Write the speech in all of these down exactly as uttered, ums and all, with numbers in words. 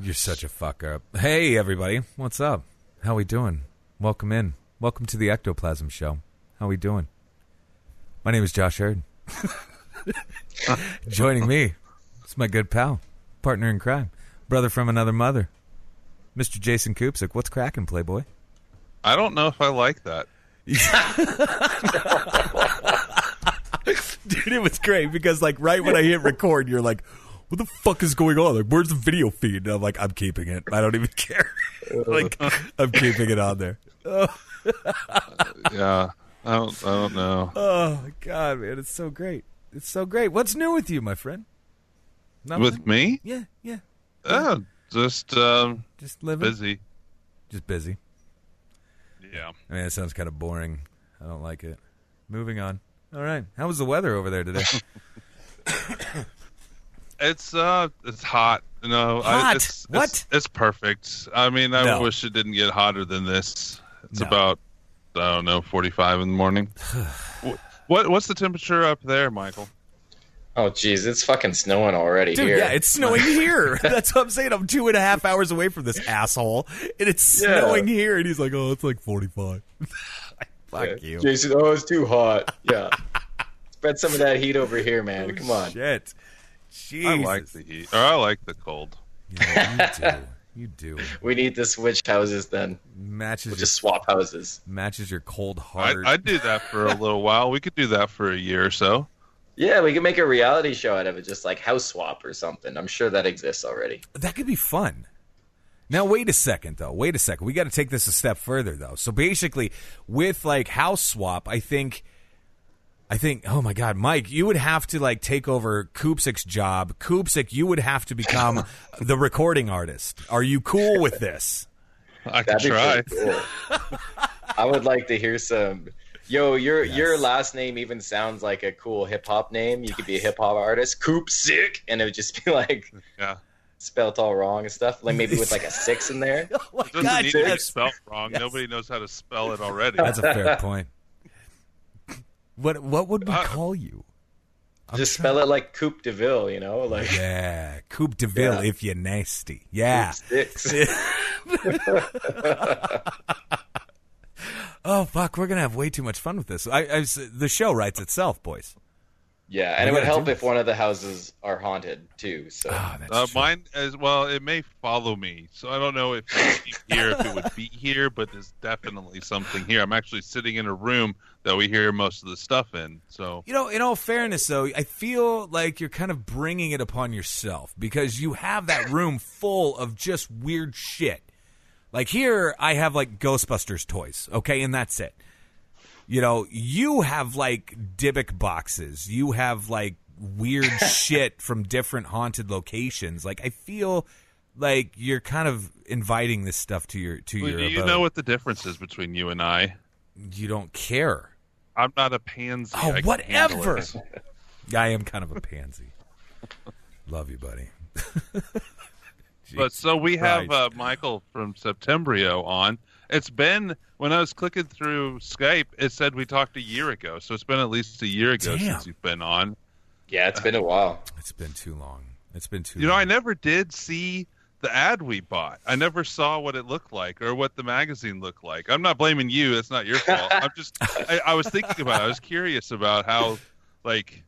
You're such a fucker. Hey, everybody. What's up? How we doing? Welcome in. Welcome to the Ectoplasm Show. How we doing? My name is Josh Herd. Joining me, it's my good pal, partner in crime, brother from another mother, Mister Jason Koopsik. What's cracking, Playboy? I don't know if I like that. Dude, it was great because, like, right when I hit record, you're like, what the fuck is going on? Like, where's the video feed? And I'm like, I'm keeping it. I don't even care. Like, I'm keeping it on there. Oh. Yeah. I don't, I don't know. Oh, God, man. It's so great. It's so great. What's new with you, my friend? Nothing? With me? Yeah, yeah. Oh, just, um, just living. Busy. Just busy. Yeah. I mean, that sounds kind of boring. I don't like it. Moving on. All right. How was the weather over there today? It's uh, it's hot. No, hot. I, it's, what? It's, it's perfect. I mean, I no. wish it didn't get hotter than this. It's no. about I don't know, forty-five in the morning. what what's the temperature up there, Michael? Oh, geez, it's fucking snowing already. Dude, here. Yeah, it's snowing here. That's what I'm saying. I'm two and a half hours away from this asshole, and it's yeah. snowing here. And he's like, oh, it's like forty-five. Fuck yeah. you, Jason. Oh, it's too hot. Yeah, spread some of that heat over here, man. Oh, come on. Shit. Jesus. I like the heat. Or I like the cold. Yeah, you do. You do. We need to switch houses then. Matches. We'll just swap houses. Matches your cold heart. I'd do that for a little while. We could do that for a year or so. Yeah, we could make a reality show out of it, just like House Swap or something. I'm sure that exists already. That could be fun. Now, wait a second, though. Wait a second. We got to take this a step further, though. So basically, with like House Swap, I think... I think, oh, my God, Mike, you would have to, like, take over Koopsik's job. Koopsik, you would have to become the recording artist. Are you cool with this? I could try. Cool. I would like to hear some. Yo, your yes. your last name even sounds like a cool hip-hop name. You could be a hip-hop artist. Koopsik. And it would just be, like, yeah. spelt all wrong and stuff. Like, maybe with, like, a six in there. Oh my it doesn't God, need yes. to be spelled wrong. Yes. Nobody knows how to spell it already. That's a fair point. What what would we uh, call you? I'm just spell to... it like Coupe de Ville, you know? Like yeah, Coupe de Ville yeah. if you're nasty. Yeah. Oh, fuck, we're going to have way too much fun with this. I, I, the show writes itself, boys. Yeah, and we it would help if one of the houses are haunted, too. So oh, that's uh, mine, as well, it may follow me, so I don't know if it would be here, if it would be here, but there's definitely something here. I'm actually sitting in a room that we hear most of the stuff in. So you know, in all fairness, though, I feel like you're kind of bringing it upon yourself because you have that room full of just weird shit. Like here, I have like Ghostbusters toys, okay, and that's it. You know, you have like Dybbuk boxes. You have like weird shit from different haunted locations. Like I feel like you're kind of inviting this stuff to your to well, your. Do you abode. Know what the difference is between you and I? You don't care. I'm not a pansy. Oh, I whatever. I am kind of a pansy. Love you, buddy. But so we have uh, Michael from Septembryo on. It's been, when I was clicking through Skype, it said we talked a year ago. So it's been at least a year ago Damn. since you've been on. Yeah, it's been a while. It's been too long. It's been too long. You know, I never did see the ad we bought. I never saw what it looked like or what the magazine looked like. I'm not blaming you. That's not your fault. I'm just, I, I was thinking about it. I was curious about how, like,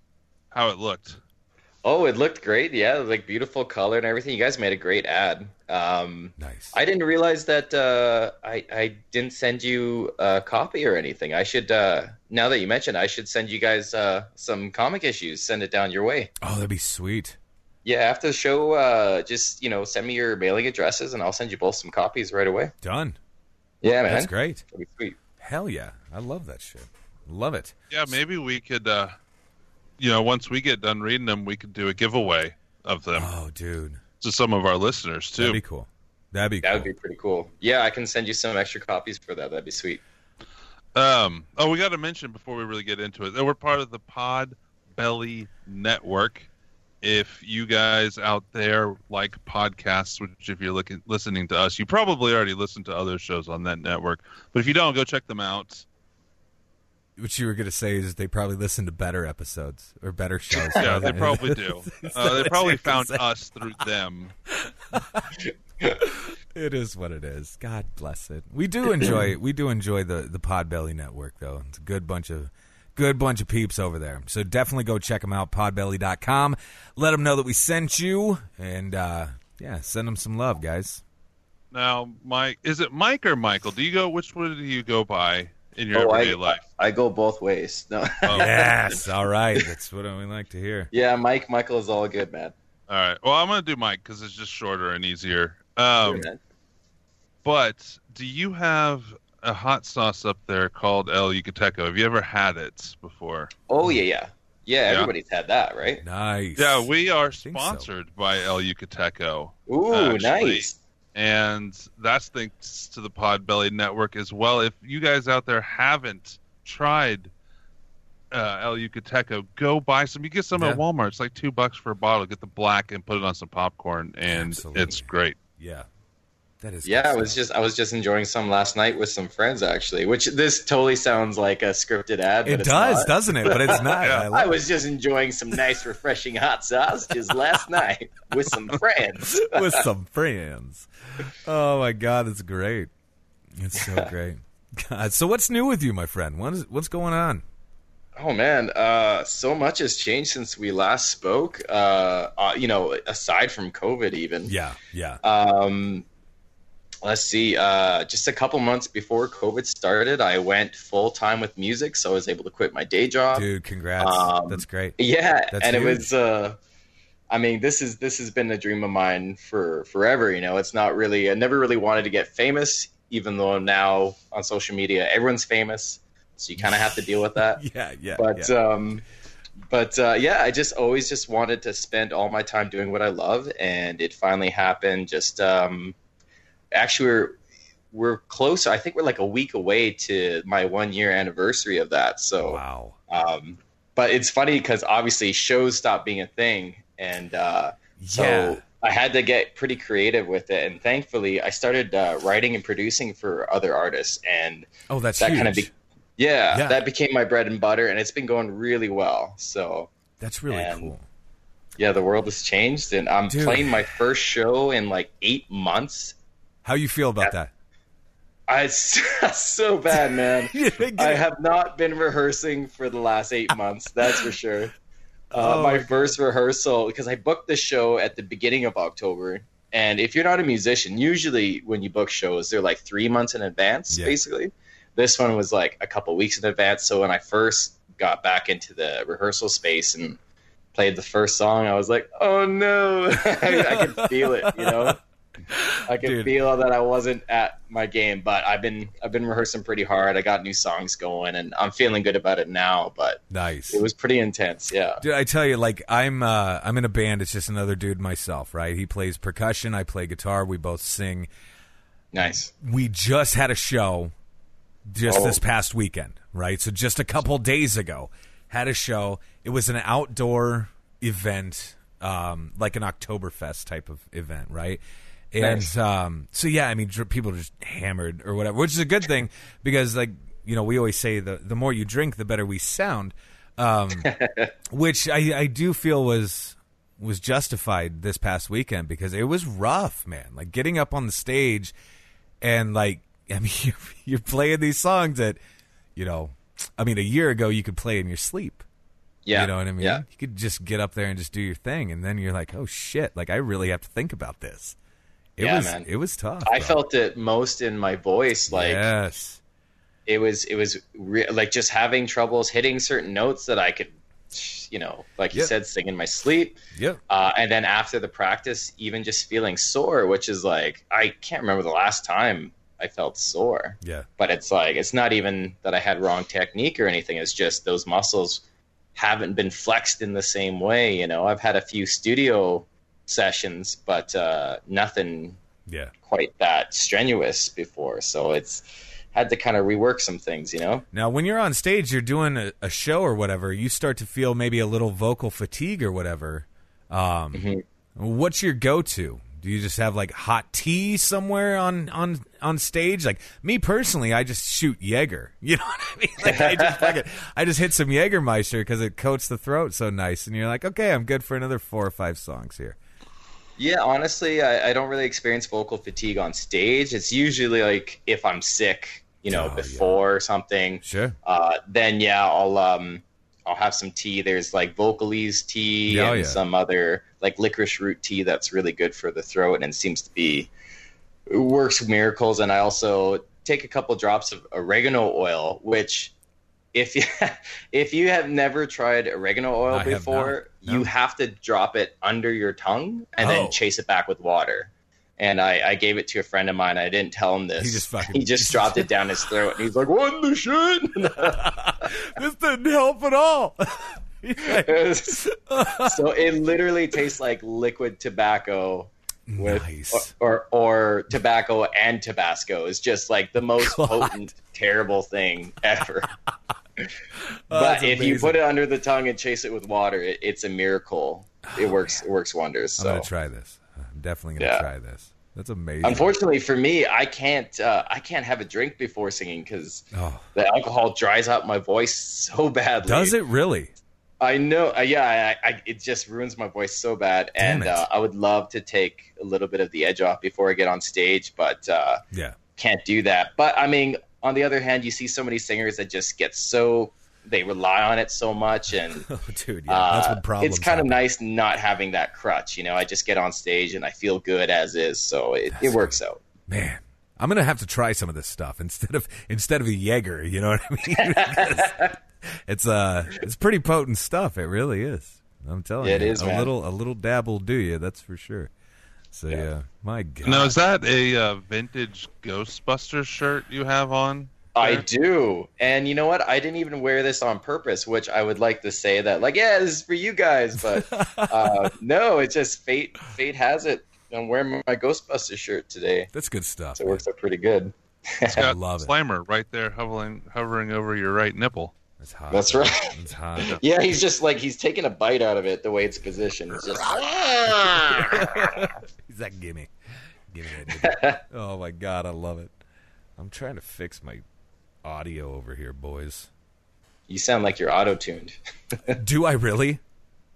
how it looked. Oh, it looked great. Yeah, like beautiful color and everything. You guys made a great ad. Um, nice. I didn't realize that uh, I, I didn't send you a copy or anything. I should, uh, now that you mentioned, I should send you guys uh, some comic issues. Send it down your way. Oh, that'd be sweet. Yeah, after the show, uh, just, you know, send me your mailing addresses and I'll send you both some copies right away. Done. Yeah, man. That's great. That'd be sweet. Hell yeah. I love that shit. Love it. Yeah, maybe we could... Uh... You know, once we get done reading them, we could do a giveaway of them. Oh, dude. To some of our listeners, too. That'd be cool. That'd be cool. That would be pretty cool. Yeah, I can send you some extra copies for that. That'd be sweet. Um, oh, we got to mention before we really get into it that we're part of the Podbelly Network. If you guys out there like podcasts, which if you're looking, listening to us, you probably already listen to other shows on that network. But if you don't, go check them out. What you were going to say is they probably listen to better episodes or better shows. Yeah, they probably do. Uh, they probably found us through them. It is what it is. God bless it. We do enjoy we do enjoy the the Podbelly Network though. It's a good bunch of good bunch of peeps over there. So definitely go check them out. podbelly dot com. Let them know that we sent you, and uh, yeah, send them some love, guys. Now, Mike, is it Mike or Michael? Do you go? Which one do you go by? In your oh, everyday I, life. I go both ways. No. Oh. Yes. All right. That's what we like to hear. Yeah, Mike, Michael is all good, man. All right. Well, I'm going to do Mike because it's just shorter and easier. Um, sure, but do you have a hot sauce up there called El Yucateco? Have you ever had it before? Oh, yeah, yeah. Yeah, yeah. Everybody's had that, right? Nice. Yeah, we are sponsored so. by El Yucateco. Ooh, actually. Nice. And that's thanks to the Podbelly Network as well. If you guys out there haven't tried uh, El Yucateco, go buy some. You get some yeah. at Walmart. It's like two bucks for a bottle. Get the black and put it on some popcorn, and Absolutely. it's great. Yeah, that is. Yeah, I was just I was just enjoying some last night with some friends actually. Which this totally sounds like a scripted ad. But it it's does, not. doesn't it? But it's not. yeah. I, I was it. just enjoying some nice, refreshing hot sauce just last night with some friends. with some friends. Oh my God, that's great! It's so great. God, so what's new with you, my friend? What is, what's going on? Oh man, uh, so much has changed since we last spoke. Uh, uh, you know, aside from COVID, even yeah, yeah. Um, let's see. Uh, just a couple months before COVID started, I went full time with music, so I was able to quit my day job. Dude, congrats! Um, that's great. Yeah, that's and huge. it was. Uh, I mean, this is this has been a dream of mine for forever. You know, it's not really I never really wanted to get famous, even though I'm now on social media, everyone's famous. So you kind of have to deal with that. yeah. Yeah. But, yeah. um, but uh, yeah, I just always just wanted to spend all my time doing what I love. And it finally happened. Just um, actually, we're, we're close. I think we're like a week away to my one year anniversary of that. So, wow. Um, but it's funny because obviously shows stopped being a thing. And uh, so yeah. I had to get pretty creative with it. And thankfully, I started uh, writing and producing for other artists. And oh, that's that kind of be- yeah, yeah, that became my bread and butter. And it's been going really well. So that's really and, cool. Yeah, the world has changed, and I'm Dude. playing my first show in like eight months. How you feel about that? that? I, so bad, man. I have not been rehearsing for the last eight months. That's for sure. Uh, oh, my God. first rehearsal, because I booked the show at the beginning of October. And if you're not a musician, usually when you book shows, they're like three months in advance, yeah. basically. This one was like a couple weeks in advance. So when I first got back into the rehearsal space and played the first song, I was like, oh, no. I, I could feel it, you know. I could Dude. feel that I wasn't at my game. But I've been I've been rehearsing pretty hard. I got new songs going, and I'm feeling good about it now. But nice. It was pretty intense, yeah. Dude, I tell you, like I'm uh, I'm in a band. It's just another dude myself, right? He plays percussion. I play guitar. We both sing. Nice. We just had a show just oh. this past weekend, right? So just a couple days ago, had a show. It was an outdoor event, um, like an Oktoberfest type of event, right? And nice. um, so, yeah, I mean, people are just hammered or whatever, which is a good thing because, like, you know, we always say the, the more you drink, the better we sound, um, which I, I do feel was was justified this past weekend because it was rough, man. Like, getting up on the stage and, like, I mean, you're, you're playing these songs that, you know, I mean, a year ago you could play in your sleep. Yeah. You know what I mean? Yeah. You could just get up there and just do your thing, and then you're like, oh, shit, like, I really have to think about this. It yeah, was, man. It was tough. I bro. felt it most in my voice. Like, yes. It was, it was re- like just having troubles hitting certain notes that I could, you know, like you yep. said, sing in my sleep. Yeah. Uh, and then after the practice, even just feeling sore, which is like, I can't remember the last time I felt sore. Yeah. But it's like, it's not even that I had wrong technique or anything. It's just those muscles haven't been flexed in the same way. You know, I've had a few studio sessions, but uh, nothing yeah. quite that strenuous before. So it's had to kind of rework some things, you know? Now, when you're on stage, you're doing a, a show or whatever, you start to feel maybe a little vocal fatigue or whatever. Um, mm-hmm. What's your go-to? Do you just have, like, hot tea somewhere on, on, on stage? Like, me personally, I just shoot Jaeger. You know what I mean? Like, I, just, like, I just hit some Jägermeister because it coats the throat so nice. And you're like, okay, I'm good for another four or five songs here. Yeah, honestly, I, I don't really experience vocal fatigue on stage. It's usually, like, if I'm sick, you know, oh, before yeah. something. Sure. Uh, then, yeah, I'll um, I'll have some tea. There's, like, Vocalese tea oh, and yeah. some other, like, licorice root tea that's really good for the throat, and it seems to be – works miracles. And I also take a couple drops of oregano oil, which – If you, if you have never tried oregano oil I before, have no. No. you have to drop it under your tongue and oh. then chase it back with water. And I, I gave it to a friend of mine. I didn't tell him this. He just, fucking, he just dropped it down his throat. And he's like, what the shit? This didn't help at all. So it literally tastes like liquid tobacco. With, nice. Or, or or tobacco and Tabasco is just like the most God. potent, terrible thing ever. Oh, but if you put it under the tongue and chase it with water, it, it's a miracle. It oh, works. Man. It works wonders. So. I'm gonna try this. I'm definitely gonna yeah. try this. That's amazing. Unfortunately for me, I can't. Uh, I can't have a drink before singing because oh. the alcohol dries out my voice so badly. Does it really? I know. Uh, yeah, I, I, it just ruins my voice so bad. Damn and uh, I would love to take a little bit of the edge off before I get on stage, but uh, yeah. can't do that. But, I mean, on the other hand, you see so many singers that just get so – they rely on it so much. And oh, dude, yeah, uh, that's what problems It's kind happen. of nice not having that crutch. You know, I just get on stage and I feel good as is, so it, it works good. out. Man. I'm going to have to try some of this stuff instead of instead of a Jaeger, you know what I mean? It's uh, it's pretty potent stuff. It really is. I'm telling yeah, you, it is, a man. little a little dab will do you. That's for sure. So yeah, yeah my God. Now is that a uh, vintage Ghostbusters shirt you have on? There? I do, and you know what? I didn't even wear this on purpose, which I would like to say that, like, yeah, this is for you guys, but uh, no, it's just fate. Fate has it. I'm wearing my Ghostbusters shirt today. That's good stuff. So it works out pretty good. It's got I love Slimer it. right there hovering hovering over your right nipple. That's hot. That's right. That's hot. Yeah, he's just like, he's taking a bite out of it the way it's positioned. It's just he's like, gimme. Gimme that nipple. Oh, my God. I love it. I'm trying to fix my audio over here, boys. You sound like you're auto-tuned. Do I really?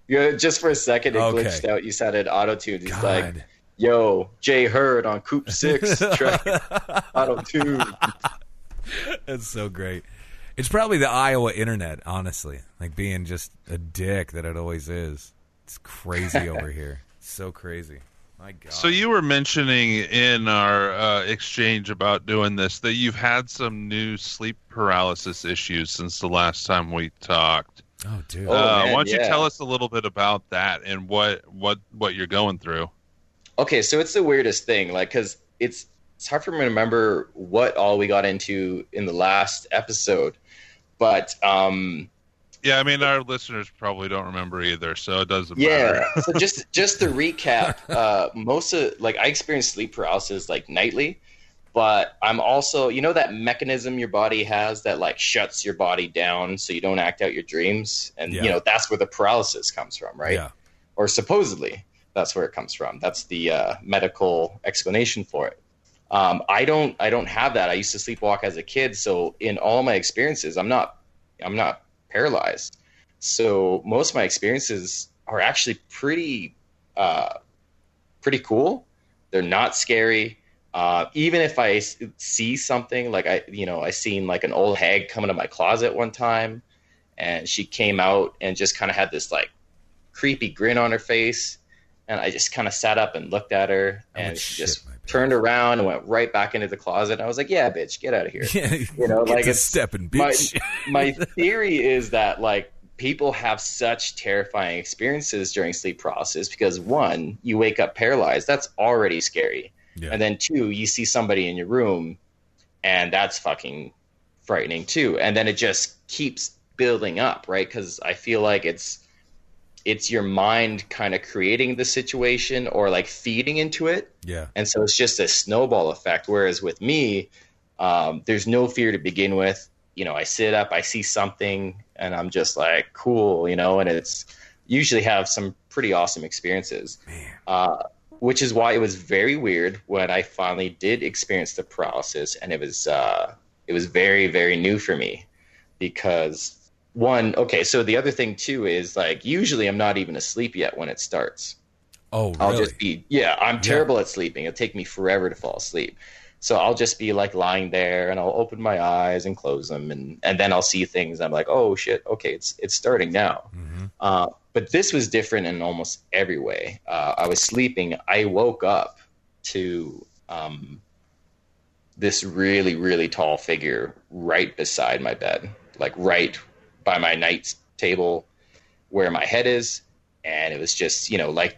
Yeah, just for a second, it okay. glitched out. You sounded auto-tuned. He's God. like... Yo, Jay Herd on Coop six, track auto two. That's so great. It's probably the Iowa internet, honestly. Like being just a dick that it always is. It's crazy over here. So crazy. My God. So you were mentioning in our uh, exchange about doing this that you've had some new sleep paralysis issues since the last time we talked. Oh, dude. Uh, oh, man, why don't yeah. you tell us a little bit about that and what what, what you're going through? Okay, so it's the weirdest thing, like, because it's it's hard for me to remember what all we got into in the last episode, but um, yeah, I mean, our listeners probably don't remember either, so it doesn't yeah, matter. Yeah, so just just to recap, uh, most of like I experience sleep paralysis like nightly, but I'm also, you know, that mechanism your body has that like shuts your body down so you don't act out your dreams, and yeah. you know that's where the paralysis comes from, right? Yeah. Or supposedly. That's where it comes from. That's the uh, medical explanation for it. Um, I don't I don't have that. I used to sleepwalk as a kid. So in all my experiences, I'm not I'm not paralyzed. So most of my experiences are actually pretty uh, pretty cool. They're not scary. Uh, even if I see something, like I, you know, I seen like an old hag come into my closet one time, and she came out and just kind of had this like creepy grin on her face, and I just kind of sat up and looked at her, and oh, she shit, just turned around and went right back into the closet. And I was like, "Yeah, bitch, get out of here!" Yeah, you know, like it's stepping, bitch. My, my theory is that like people have such terrifying experiences during sleep paralysis because one, you wake up paralyzed, that's already scary. Yeah. And then two, you see somebody in your room, and that's fucking frightening too. And then it just keeps building up, right? Because I feel like it's it's your mind kind of creating the situation or like feeding into it. Yeah. And so it's just a snowball effect. Whereas with me, um, there's no fear to begin with. You know, I sit up, I see something, and I'm just like, cool, you know. And it's usually have some pretty awesome experiences. Man. Uh, Which is why it was very weird when I finally did experience the paralysis, and it was uh, it was very, very new for me because one, okay, so the other thing too is like usually I'm not even asleep yet when it starts. Oh, really? I'll just be yeah, I'm terrible yeah. at sleeping. It'll take me forever to fall asleep. So I'll just be like lying there and I'll open my eyes and close them, and, and then I'll see things. I'm like, oh shit, okay, it's it's starting now. Mm-hmm. Uh, But this was different in almost every way. Uh, I was sleeping. I woke up to um, this really, really tall figure right beside my bed, like right by my night table where my head is. And it was just, you know, like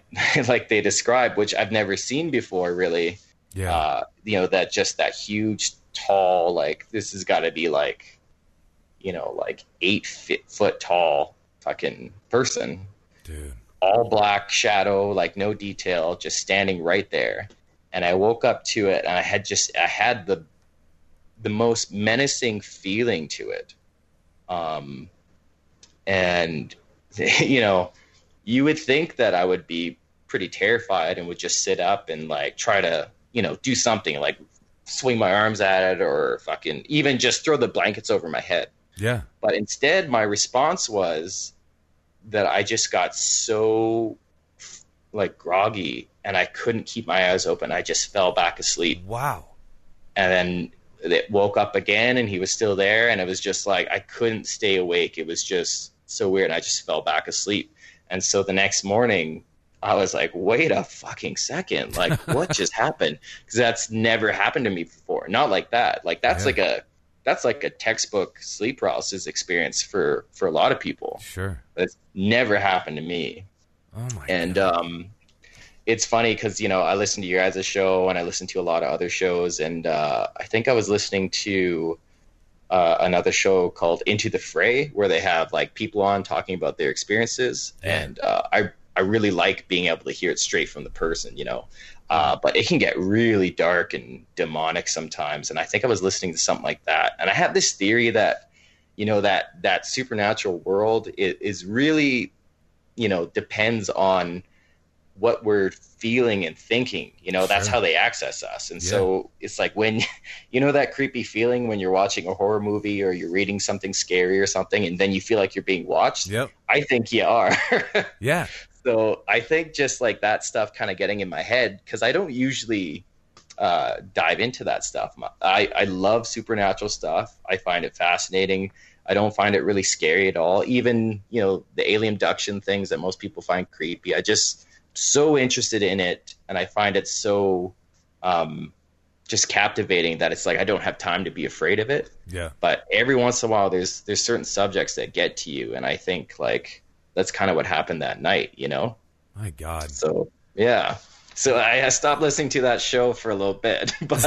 like they described, which I've never seen before, really. Yeah. Uh, you know, that just that huge, tall, like this has got to be like, you know, like eight fit, foot tall. Fucking person, dude, all black shadow, like no detail, just standing right there. And I woke up to it, and I had just I had the the most menacing feeling to it. Um, and you know, you would think that I would be pretty terrified and would just sit up and like try to you know do something, like swing my arms at it or fucking even just throw the blankets over my head. Yeah, but instead, my response was that I just got so like groggy and I couldn't keep my eyes open. I just fell back asleep. Wow. And then it woke up again and he was still there. And it was just like, I couldn't stay awake. It was just so weird. And I just fell back asleep. And so the next morning I was like, wait a fucking second. Like what just happened? Cause that's never happened to me before. Not like that. Like that's yeah. like a, that's like a textbook sleep paralysis experience for, for a lot of people. Sure. That's never happened to me. Oh my and, God. um, it's funny cause you know, I listen to your guys' show and I listen to a lot of other shows. And, uh, I think I was listening to, uh, another show called Into the Fray where they have like people on talking about their experiences. Yeah. And, uh, I, I really like being able to hear it straight from the person, you know, uh, but it can get really dark and demonic sometimes. And I think I was listening to something like that. And I have this theory that, you know, that, that supernatural world is, is really, you know, depends on what we're feeling and thinking, you know, that's sure. how they access us. And yeah. so it's like when, you know, that creepy feeling when you're watching a horror movie or you're reading something scary or something, and then you feel like you're being watched. Yep. I think you are. yeah. So I think just like that stuff kind of getting in my head, because I don't usually uh, dive into that stuff. I, I love supernatural stuff. I find it fascinating. I don't find it really scary at all. Even, you know, the alien abduction things that most people find creepy. I just so interested in it. And I find it so um, just captivating that it's like I don't have time to be afraid of it. Yeah. But every once in a while, there's there's certain subjects that get to you. And I think like... that's kind of what happened that night, you know? My God. So, yeah. So I stopped listening to that show for a little bit, but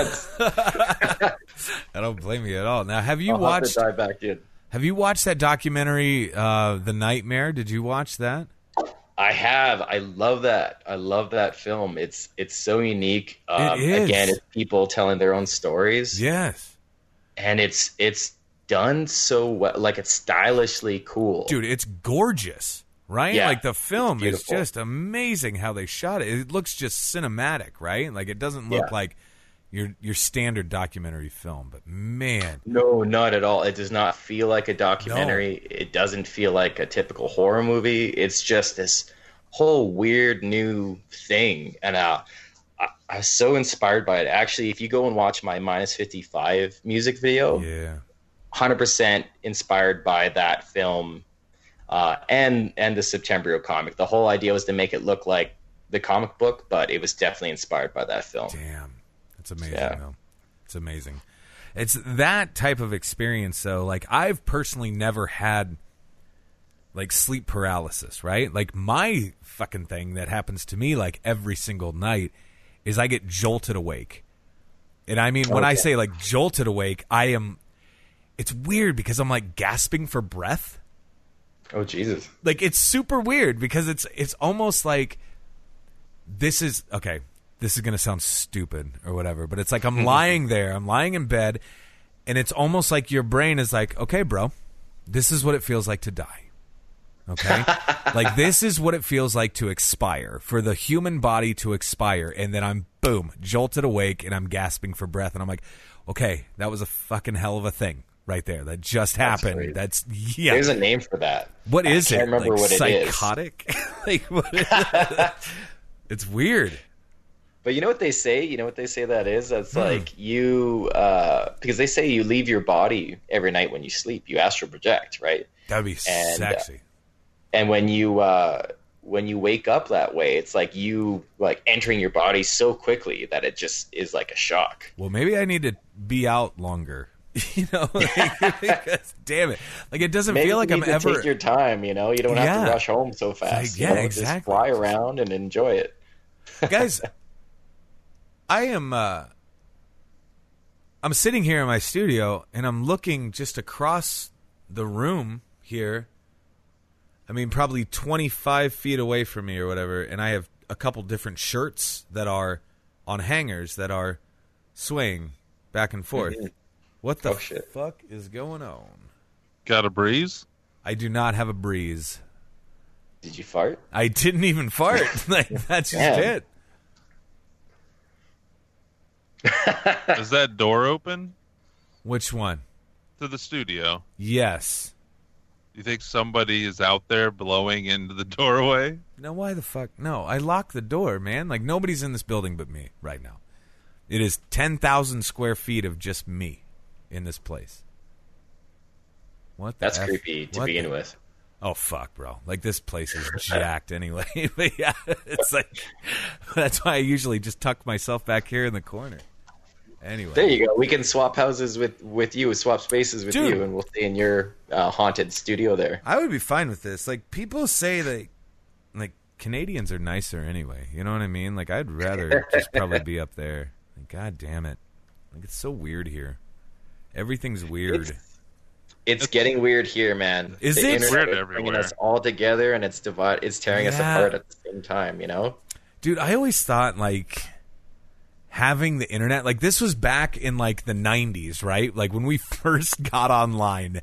I don't blame you at all. Now, have you I'll watched, have, to dive back in. have you watched that documentary, uh, The Nightmare? Did you watch that? I have. I love that. I love that film. It's, it's so unique. Um, it is. Again, it's people telling their own stories. Yes. And it's, it's, done so well, like it's stylishly cool, dude. It's gorgeous. right? Yeah, like the film is just amazing how they shot it. It looks just cinematic, right? Like it doesn't look yeah. like your your standard documentary film, but man. No, not at all. It does not feel like a documentary. No. It doesn't feel like a typical horror movie. It's just this whole weird new thing. And uh, I, I was so inspired by it. Actually, if you go and watch my minus fifty-five music video, yeah, one hundred percent inspired by that film uh, and, and the Septembryo comic. The whole idea was to make it look like the comic book, but it was definitely inspired by that film. Damn. It's amazing, yeah. though. It's amazing. It's that type of experience, though. Like, I've personally never had, like, sleep paralysis, right? Like, my fucking thing that happens to me, like, every single night is I get jolted awake. And I mean, when okay. I say, like, jolted awake, I am... It's weird because I'm, like, gasping for breath. Oh, Jesus. Like, it's super weird because it's it's almost like this is... Okay. This is going to sound stupid or whatever, but it's like I'm lying there. I'm lying in bed, and it's almost like your brain is like, okay, bro, this is what it feels like to die, okay? Like, this is what it feels like to expire, for the human body to expire, and then I'm, boom, jolted awake, and I'm gasping for breath, and I'm like, okay, that was a fucking hell of a thing right there. That just happened. That's, That's yeah. There's a name for that. What I is it? I can't remember like, what it psychotic? Is. Like, what is it? It's weird. But you know what they say? You know what they say that is? That's hmm. like you uh, – because they say you leave your body every night when you sleep. You astral project, right? That would be and, sexy. Uh, and when you uh, when you wake up that way, it's like you like entering your body so quickly that it just is like a shock. Well, maybe I need to be out longer. You know, like, because, damn it! Like it doesn't Maybe feel like you need I'm to ever. Take your time, you know. You don't yeah. have to rush home so fast. Like, yeah, you know? Exactly. Just fly around and enjoy it, guys. I am uh, I'm sitting here in my studio, and I'm looking just across the room here. I mean, probably twenty-five feet away from me or whatever, and I have a couple different shirts that are on hangers that are swaying back and forth. Mm-hmm. What the oh, shit. fuck is going on? Got a breeze? I do not have a breeze. Did you fart? I didn't even fart. Like, that's just Damn. it. Is that door open? Which one? To the studio. Yes. You think somebody is out there blowing into the doorway? No, why the fuck? No, I locked the door, man. Like, nobody's in this building but me right now. It is ten thousand square feet of just me in this place. What the That's F- creepy to what begin the- with. Oh, fuck, bro. Like, this place is jacked anyway. But yeah, it's like, that's why I usually just tuck myself back here in the corner. Anyway. There you go. We can swap houses with, with you, swap spaces with Dude. you, and we'll stay in your uh, haunted studio there. I would be fine with this. Like, people say that, like, Canadians are nicer anyway. You know what I mean? Like, I'd rather just probably be up there. Like, God damn it. Like, it's so weird here. Everything's weird. It's- It's getting weird here, man. Is the it weird everywhere? Bringing us all together, and it's divide. It's tearing yeah. us apart at the same time. You know, dude. I always thought like having the internet, like this was back in like the nineties, right? Like when we first got online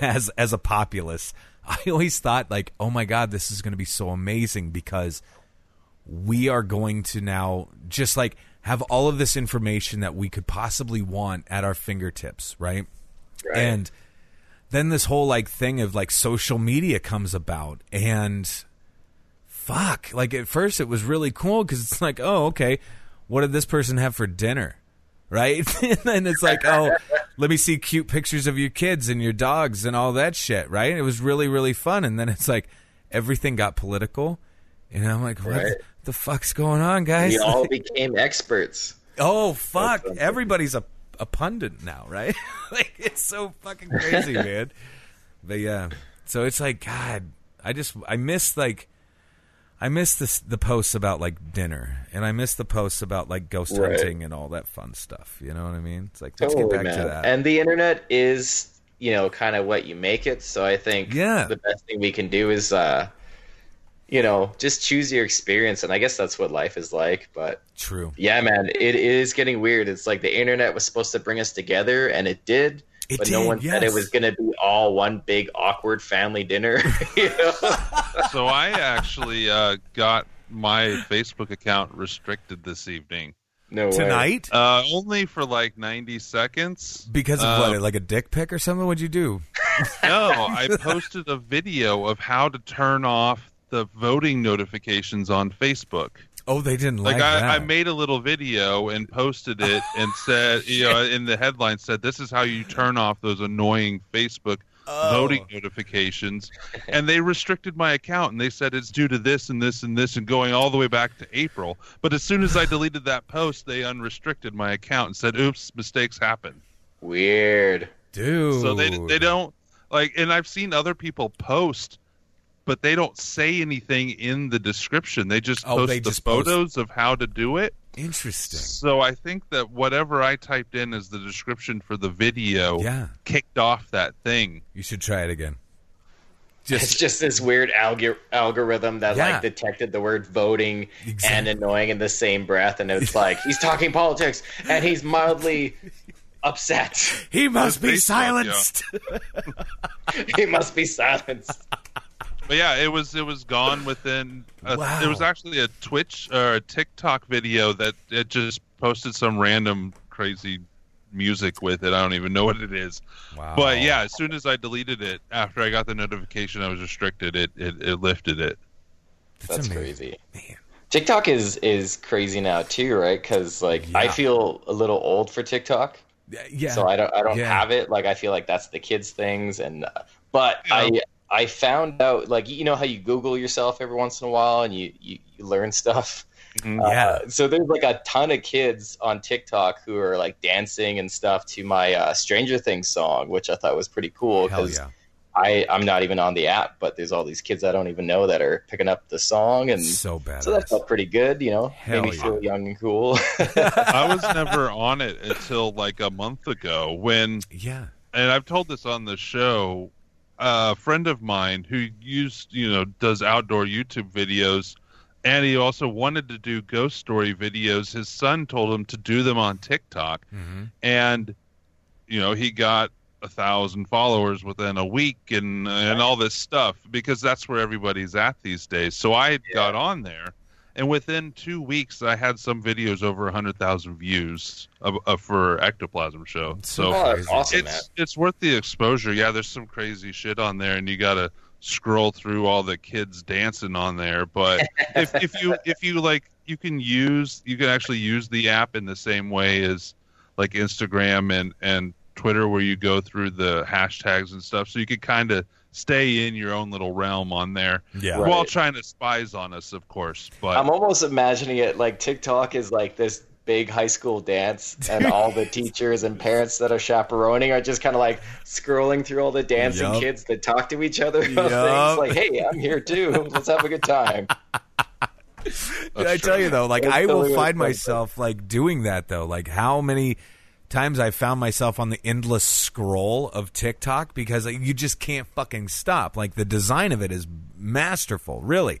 as as a populace. I always thought like, oh my God, this is going to be so amazing because we are going to now just like have all of this information that we could possibly want at our fingertips, right? Right. And then this whole like thing of like social media comes about, and fuck, like at first it was really cool because it's like, oh, okay, what did this person have for dinner, right? And then it's like, oh, let me see cute pictures of your kids and your dogs and all that shit, right? And it was really, really fun. And then it's like everything got political, and I'm like, what right. the, the fuck's going on, guys? We all became experts. Oh, fuck. Everybody's a a pundit now, right? Like, it's so fucking crazy, man. But yeah, so it's like, God, I just I miss like I miss this, the posts about like dinner, and I miss the posts about like ghost right. hunting and all that fun stuff, you know what I mean? It's like, let's totally, get back man. to that. And the internet is, you know, kind of what you make it, so I think yeah. the best thing we can do is uh you know, just choose your experience, and I guess that's what life is like. But true, yeah, man, it, it is getting weird. It's like the internet was supposed to bring us together, and it did, it but did, no one yes. said it was going to be all one big awkward family dinner. You know? So I actually uh, got my Facebook account restricted this evening. No way. Tonight? Uh, only for like ninety seconds. Because of um, what? Like a dick pic or something? What'd you do? No, I posted a video of how to turn off the voting notifications on Facebook. Oh, they didn't like, like I, that. I made a little video and posted it and said, you know, in the headline said, this is how you turn off those annoying Facebook oh. voting notifications. And they restricted my account and they said it's due to this and this and this and going all the way back to April. But as soon as I deleted that post, they unrestricted my account and said, oops, mistakes happen. Weird. Dude. So they they don't like, and I've seen other people post, but they don't say anything in the description. They just oh, post they the just photos post... of how to do it. Interesting. So I think that whatever I typed in as the description for the video yeah. kicked off that thing. You should try it again. Just... It's just this weird alg- algorithm that yeah. like detected the word voting exactly. and annoying in the same breath. And it's like, he's talking politics and he's mildly... upset. He must be silenced. He must be silenced. But yeah, it was it was gone within. A, wow. It was actually a Twitch or a TikTok video that it just posted some random crazy music with it. I don't even know what it is. Wow. But yeah, as soon as I deleted it after I got the notification, I was restricted. It it, it lifted it. That's, That's crazy, man. TikTok is is crazy now too, right? Because like yeah. I feel a little old for TikTok. Yeah. So I don't, I don't yeah. have it. Like I feel like that's the kids' things, and uh, but yeah. I, I found out like you know how you Google yourself every once in a while and you, you, you learn stuff. Yeah. Uh, so there's like a ton of kids on TikTok who are like dancing and stuff to my uh, Stranger Things song, which I thought was pretty cool because yeah. I I'm not even on the app, but there's all these kids I don't even know that are picking up the song, and so bad. So that felt pretty good, you know. Hell Made me yeah. feel young and cool. I was never on it until like a month ago when yeah, and I've told this on the show. A friend of mine who used you know does outdoor YouTube videos, and he also wanted to do ghost story videos. His son told him to do them on TikTok, mm-hmm. and you know he got a thousand followers within a week and and all this stuff because that's where everybody's at these days. So I yeah. got on there, and within two weeks I had some videos over a hundred thousand views of, of, for Ectoplasm Show. So oh, it's, awesome, it's, it's worth the exposure. Yeah, there's some crazy shit on there, and you gotta scroll through all the kids dancing on there. But if, if you if you like, you can use you can actually use the app in the same way as like Instagram and and. Twitter where you go through the hashtags and stuff, so you could kind of stay in your own little realm on there. Yeah, right. We're all trying to spies on us, of course. But I'm almost imagining it like TikTok is like this big high school dance, and all the teachers and parents that are chaperoning are just kind of like scrolling through all the dancing yep. kids that talk to each other. Yep. Things like, hey, I'm here too. Let's have a good time. Did I tell you though, like That's I will find myself like doing that though. Like how many times I found myself on the endless scroll of TikTok because you just can't fucking stop. Like the design of it is masterful, really.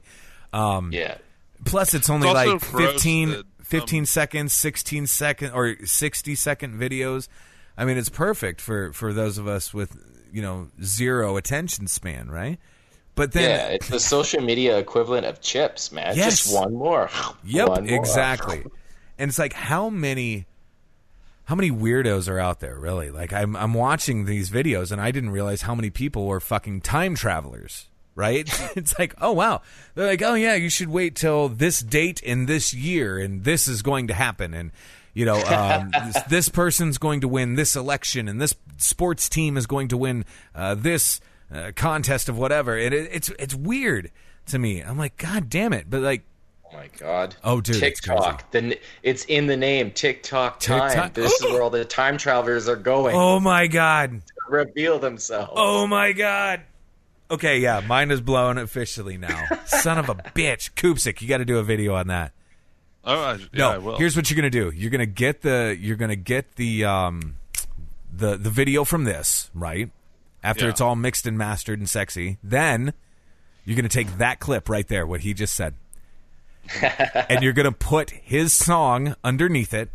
Um, yeah. Plus, it's only it's like fifteen, fifteen um, seconds, sixteen second, or sixty second videos. I mean, it's perfect for, for those of us with you know zero attention span, right? But then, yeah, it's the social media equivalent of chips, man. Yes. Just one more. Yep, one more. Exactly. And it's like how many. How many weirdos are out there, really? Like, I'm I'm watching these videos, and I didn't realize how many people were fucking time travelers, right? It's like, oh, wow. They're like, oh, yeah, you should wait till this date in this year, and this is going to happen. And, you know, um, this, this person's going to win this election, and this sports team is going to win uh, this uh, contest of whatever. And it, it's, it's weird to me. I'm like, God damn it. But, like, oh my God! Oh, dude, TikTok. It's, the, it's in the name. TikTok time. TikTok. This is where all the time travelers are going. Oh my God! To reveal themselves. Oh my God! Okay, yeah, mine is blown officially now. Son of a bitch, Koopsik, you got to do a video on that. Oh, I, yeah, no, I will. Here's what you're gonna do. You're gonna get the. You're gonna get the. Um, the the video from this right after yeah. it's all mixed and mastered and sexy. Then you're gonna take that clip right there, what he just said. And you're going to put his song underneath it,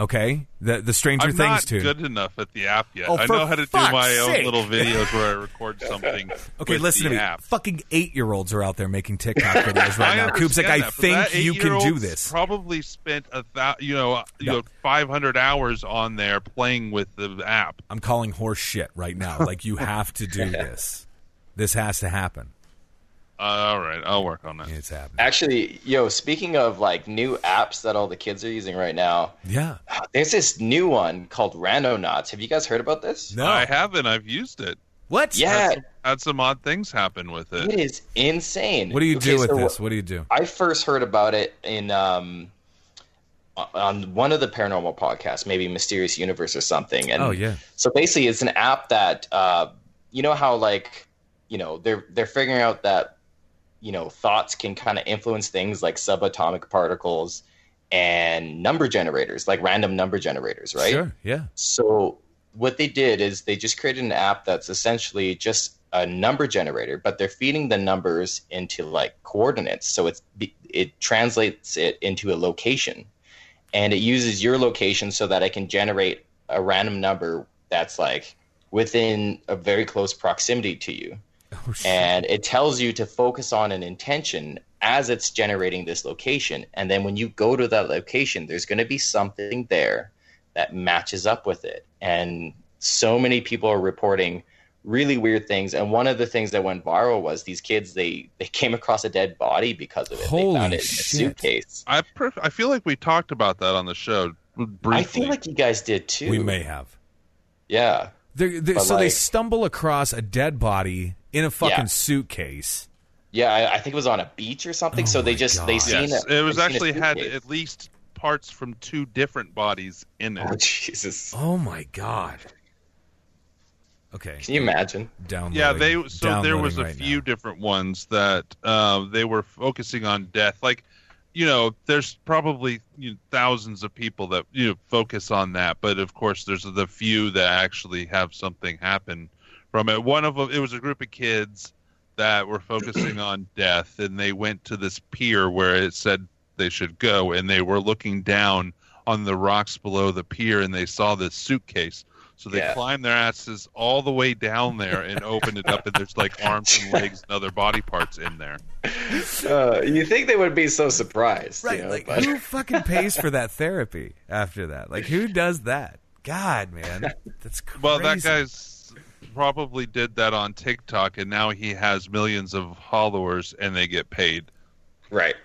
Okay, the the Stranger I'm Things too. I'm not good enough at the app yet. Oh, I know how to do my sake. own little videos where I record something. Okay, with listen the to me. App. Fucking eight-year-olds are out there making TikTok videos right now. Koopsik, I think you can do this. Probably spent a thou- you know, you no. know, five hundred hours on there playing with the app. I'm calling horse shit right now. Like, you have to do this. This has to happen. Uh, all right, I'll work on that. It's happening. Actually, yo, speaking of like new apps that all the kids are using right now, yeah, there's this new one called Random Knots. Have you guys heard about this? No, I haven't. I've used it. What? Yeah, had some, had some odd things happen with it. It is insane. What do you okay, do with so this? What do you do? I first heard about it in um on one of the paranormal podcasts, maybe Mysterious Universe or something. And oh yeah. So basically, it's an app that uh, you know how like you know they're they're figuring out that. You know, thoughts can kind of influence things like subatomic particles and number generators, like random number generators, right? Sure, yeah. So what they did is they just created an app that's essentially just a number generator, but they're feeding the numbers into like coordinates. So it's it translates it into a location, and it uses your location so that it can generate a random number that's like within a very close proximity to you. Oh, and it tells you to focus on an intention as it's generating this location. And then when you go to that location, there's going to be something there that matches up with it. And so many people are reporting really weird things. And one of the things that went viral was these kids, they, they came across a dead body because of it. Holy they found it shit. in a suitcase. I, per- I feel like we talked about that on the show briefly. I feel like you guys did too. We may have. Yeah. They're, they're, so like, they stumble across a dead body in a fucking yeah. suitcase. Yeah, I, I think it was on a beach or something. Oh so they just God. they seen yes. it. It was actually had at least parts from two different bodies in it. Oh Jesus! Oh my God! Okay, can you imagine? Downloading. Yeah, they so there was a right few now. different ones that uh, they were focusing on death. Like, you know, there's probably you know, thousands of people that you know, focus on that, but of course, there's the few that actually have something happen. From it, one of them, it was a group of kids that were focusing on death, and they went to this pier where it said they should go, and they were looking down on the rocks below the pier, and they saw this suitcase. So they yeah. climbed their asses all the way down there and opened it up, and there's like arms and legs and other body parts in there. Uh, you think they would be so surprised, right? You know, like, but... who fucking pays for that therapy after that? Like, who does that? God, man, that's crazy. Well, that guy's. Probably did that on TikTok, and now he has millions of followers, and they get paid. Right,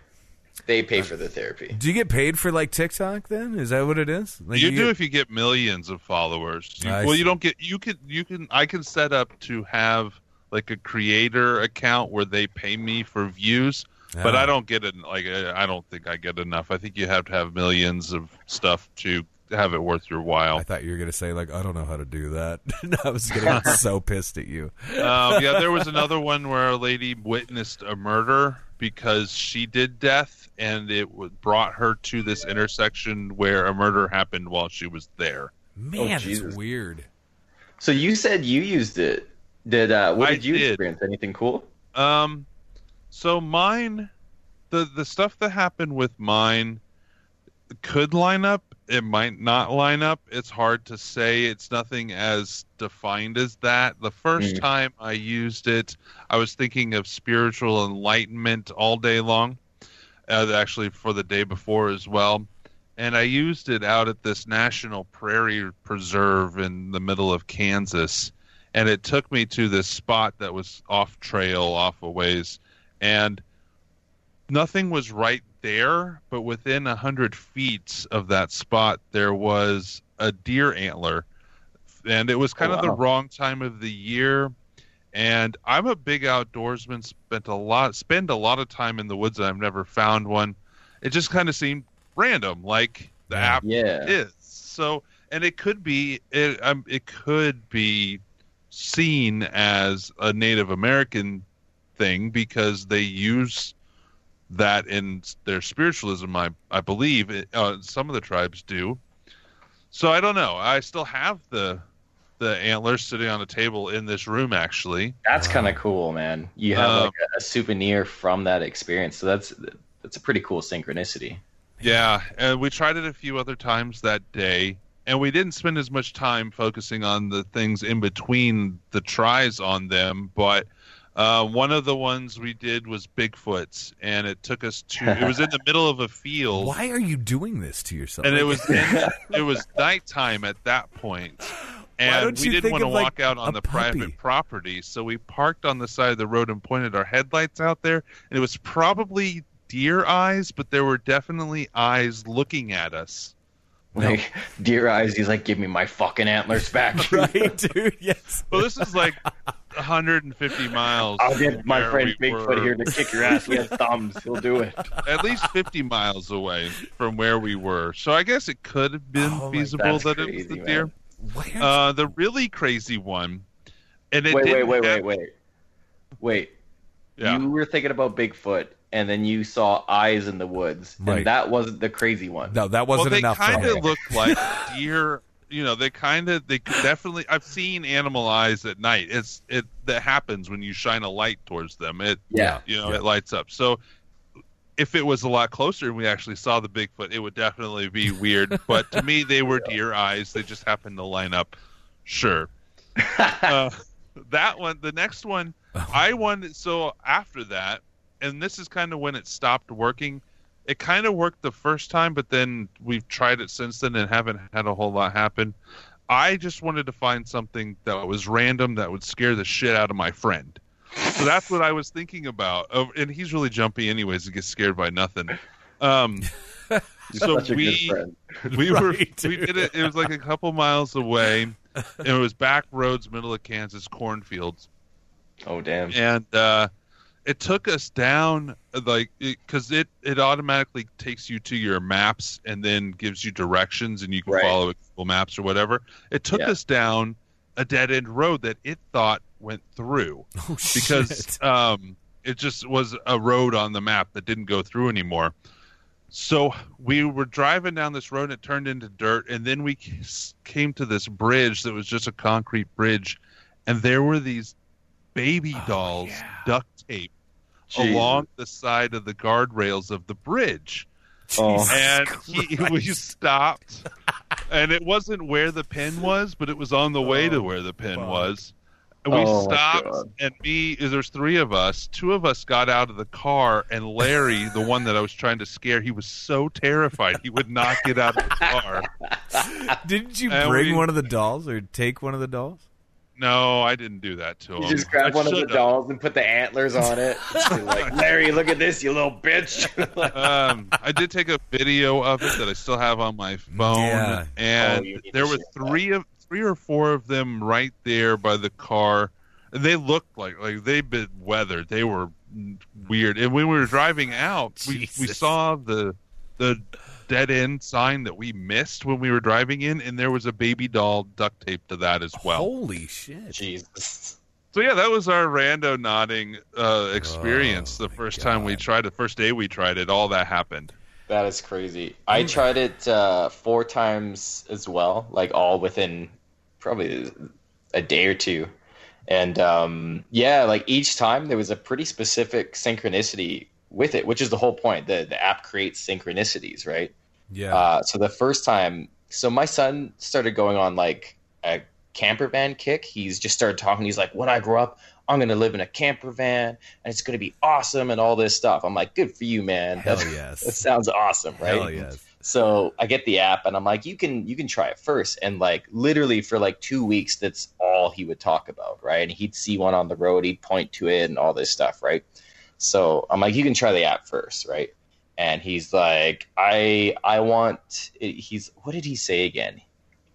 they pay for the therapy. Do you get paid for like TikTok? Then is that what it is? Like, you, you do get... if you get millions of followers. You, well, see. you don't get. You can. You can. I can set up to have like a creator account where they pay me for views, oh. but I don't get it. Like I don't think I get enough. I think you have to have millions of stuff to. Have it worth your while. I thought you were going to say, like, I don't know how to do that. I was going to get so pissed at you. Um, yeah, there was another one where a lady witnessed a murder because she did death, and it brought her to this intersection where a murder happened while she was there. Man, it's oh, weird. So you said you used it. Did uh, What did I you did. experience? Anything cool? Um, So mine, the the stuff that happened with mine could line up. It might not line up. It's hard to say. It's nothing as defined as that. The first mm. time I used it, I was thinking of spiritual enlightenment all day long, uh, actually for the day before as well. And I used it out at this National Prairie Preserve in the middle of Kansas. And it took me to this spot that was off trail, off a ways. And nothing was right there, but within a hundred feet of that spot, there was a deer antler, and it was kind oh, of wow. the wrong time of the year. And I'm a big outdoorsman, spent a lot, spend a lot of time in the woods, and I've never found one. It just kind of seemed random, like the app yeah. is. So, and it could be, it, um, it could be seen as a Native American thing because they use. That in their spiritualism, I I believe it, uh, some of the tribes do. So I don't know. I still have the the antlers sitting on a table in this room. Actually, that's kind of cool, man. You have um, like a, a souvenir from that experience. So that's that's a pretty cool synchronicity. Yeah, and we tried it a few other times that day, and we didn't spend as much time focusing on the things in between the tries on them, but uh, one of the ones we did was Bigfoot's, and it took us to, it was in the middle of a field. Why are you doing this to yourself? And it was in, it was nighttime at that point. And we didn't want to walk like out on the puppy. private property, so we parked on the side of the road and pointed our headlights out there. And it was probably deer eyes, but there were definitely eyes looking at us. Like, deer eyes, he's like, give me my fucking antlers back. Right, dude, yes. Well, this is like one hundred fifty miles. I'll get my friend Bigfoot here to kick your ass. He has thumbs. He'll do it. At least fifty miles away from where we were. So I guess it could have been oh, feasible that crazy, it was the man. deer. Uh, the really crazy one. And it wait, wait, wait, have... wait, wait, wait. Yeah. You were thinking about Bigfoot, and then you saw eyes in the woods. Right. And that wasn't the crazy one. No, that wasn't well, enough. They kind of looked like deer. You know, they kind of, they definitely, I've seen animal eyes at night. It's it that happens when you shine a light towards them. It, yeah. You know, yeah. It lights up. So if it was a lot closer and we actually saw the Bigfoot, it would definitely be weird. But to me, they were deer eyes. They just happened to line up. Sure. Uh, that one, the next one, I won. So after that, and this is kind of when it stopped working. It kind of worked the first time, but then we've tried it since then and haven't had a whole lot happen. I just wanted to find something that was random that would scare the shit out of my friend. So that's what I was thinking about. Oh, and he's really jumpy anyways. He gets scared by nothing. Um, so we we right, were dude. we did it. It was like a couple miles away. And it was back roads, middle of Kansas, cornfields. Oh, damn. And uh, it took us down like because it, it, it automatically takes you to your maps and then gives you directions and you can right. follow Google Maps or whatever. It took yeah. us down a dead-end road that it thought went through oh, because um, it just was a road on the map that didn't go through anymore. So we were driving down this road and it turned into dirt, and then we came to this bridge that was just a concrete bridge, and there were these baby dolls oh, yeah. duct taped Jeez. along the side of the guardrails of the bridge. Jesus and he, we stopped. And it wasn't where the pin was, but it was on the way oh, to where the pin fuck. was. And we oh, stopped, and me, there's three of us. Two of us got out of the car, and Larry, the one that I was trying to scare, he was so terrified he would not get out of the car. Didn't you and bring we, one of the dolls or take one of the dolls? No, I didn't do that to him. You just grabbed I one of the have. dolls and put the antlers on it. You're like, Larry, look at this, you little bitch. um, I did take a video of it that I still have on my phone. Yeah. And oh, there were three that. of three or four of them right there by the car. And they looked like, like they'd been weathered. They were weird. And when we were driving out, we, we saw the the dead end sign that we missed when we were driving in, and there was a baby doll duct taped to that as well. Holy shit. Jesus. So yeah, that was our rando nodding uh, experience. Oh, the first God. time we tried it, first day we tried it, all that happened. That is crazy. I tried it uh, four times as well, like all within probably a day or two. And um, yeah, like each time there was a pretty specific synchronicity with it, which is the whole point. The the app creates synchronicities, right? Yeah. Uh, so the first time, so my son started going on like a camper van kick. He's just started talking. He's like, when I grow up, I'm going to live in a camper van and it's going to be awesome and all this stuff. I'm like, good for you, man. Hell that, yes. That sounds awesome, right? Hell yes. So I get the app and I'm like, you can, you can try it first. And like literally for like two weeks, that's all he would talk about, right? And he'd see one on the road, he'd point to it and all this stuff, right? So I'm like, you can try the app first, right? And he's like, I I want – he's what did he say again?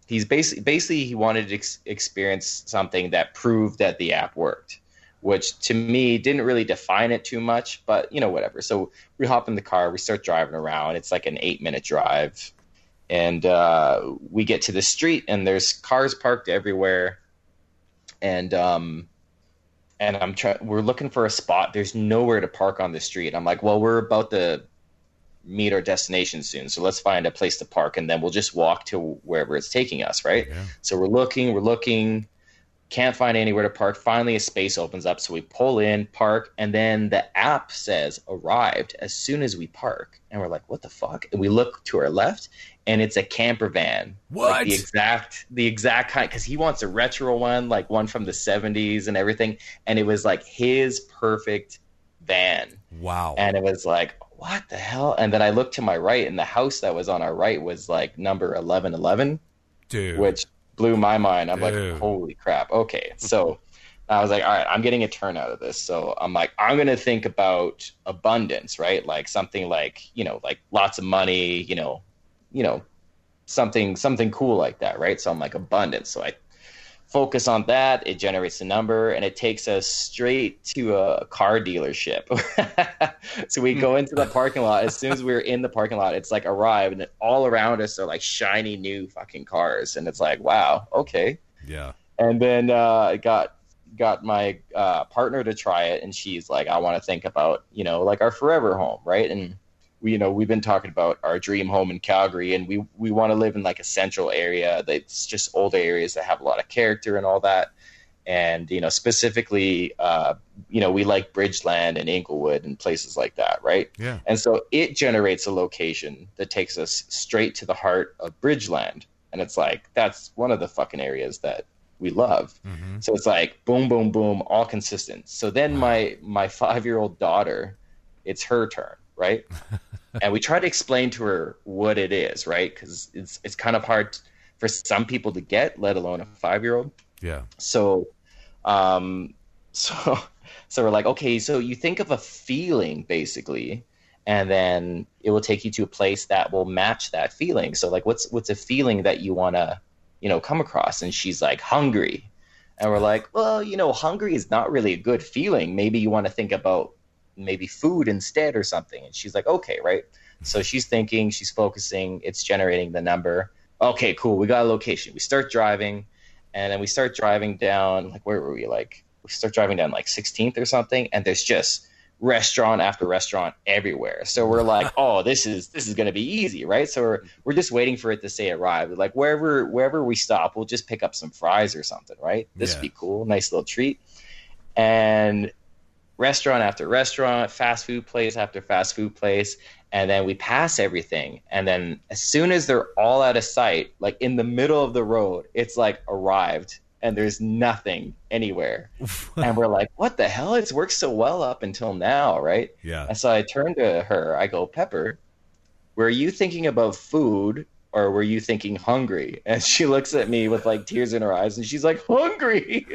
He's basically – basically he wanted to ex- experience something that proved that the app worked, which to me didn't really define it too much, but, you know, whatever. So we hop in the car. We start driving around. It's like an eight-minute drive. And uh, we get to the street, and there's cars parked everywhere. And – um. And I'm trying. We're looking for a spot. There's nowhere to park on the street. I'm like, well, we're about to meet our destination soon, so let's find a place to park, and then we'll just walk to wherever it's taking us, right? Yeah. So we're looking, we're looking. Can't find anywhere to park. Finally, a space opens up, so we pull in, park, and then the app says arrived as soon as we park. And we're like, what the fuck? And we look to our left, and it's a camper van. What? Like the exact, the exact kind, because he wants a retro one, like one from the seventies and everything. And it was like his perfect van. Wow. And it was like, what the hell? And then I looked to my right, and the house that was on our right was like number eleven eleven. Dude. Which blew my mind. I'm Dude. like, holy crap. Okay. So I was like, all right, I'm getting a turn out of this. So I'm like, I'm going to think about abundance, right? Like something like, you know, like lots of money, you know, you know, something, something cool like that. Right. So I'm like abundance. So I focus on that. It generates a number and it takes us straight to a car dealership. So we go into the parking lot. As soon as we're in the parking lot, it's like arrived, and all around us are like shiny new fucking cars. And it's like, wow. Okay. Yeah. And then, uh, I got, got my, uh, partner to try it. And she's like, I want to think about, you know, like our forever home. Right. And we, you know, we've been talking about our dream home in Calgary, and we, we want to live in like a central area that's just older areas that have a lot of character and all that. And, you know, specifically, uh, you know, we like Bridgeland and Inglewood and places like that. Right. Yeah. And so it generates a location that takes us straight to the heart of Bridgeland. And it's like, that's one of the fucking areas that we love. Mm-hmm. So it's like, boom, boom, boom, all consistent. So then wow. my, my five-year-old daughter, it's her turn. Right. And we try to explain to her what it is. Right. Cause it's, it's kind of hard for some people to get, let alone a five-year-old. Yeah. So, um, so, so we're like, okay, so you think of a feeling basically, and then it will take you to a place that will match that feeling. So like, what's, what's a feeling that you want to, you know, come across? And she's like, hungry. And we're like, well, you know, hungry is not really a good feeling. Maybe you want to think about maybe food instead or something. And she's like, okay, right. So she's thinking, she's focusing, it's generating the number. Okay, cool. We got a location. We start driving, and then we start driving down, like, where were we? Like, we start driving down like sixteenth or something. And there's just restaurant after restaurant everywhere. So we're like, oh, this is, this is going to be easy. Right. So we're, we're just waiting for it to say arrive. Like wherever, wherever we stop, we'll just pick up some fries or something. Right. This yeah. would be cool. Nice little treat. And restaurant after restaurant, fast food place after fast food place. And then we pass everything. And then as soon as they're all out of sight, like in the middle of the road, it's like arrived and there's nothing anywhere. And we're like, what the hell? It's worked so well up until now, right? Yeah. And so I turned to her. I go, Pepper, were you thinking about food or were you thinking hungry? And she looks at me with like tears in her eyes and she's like, hungry.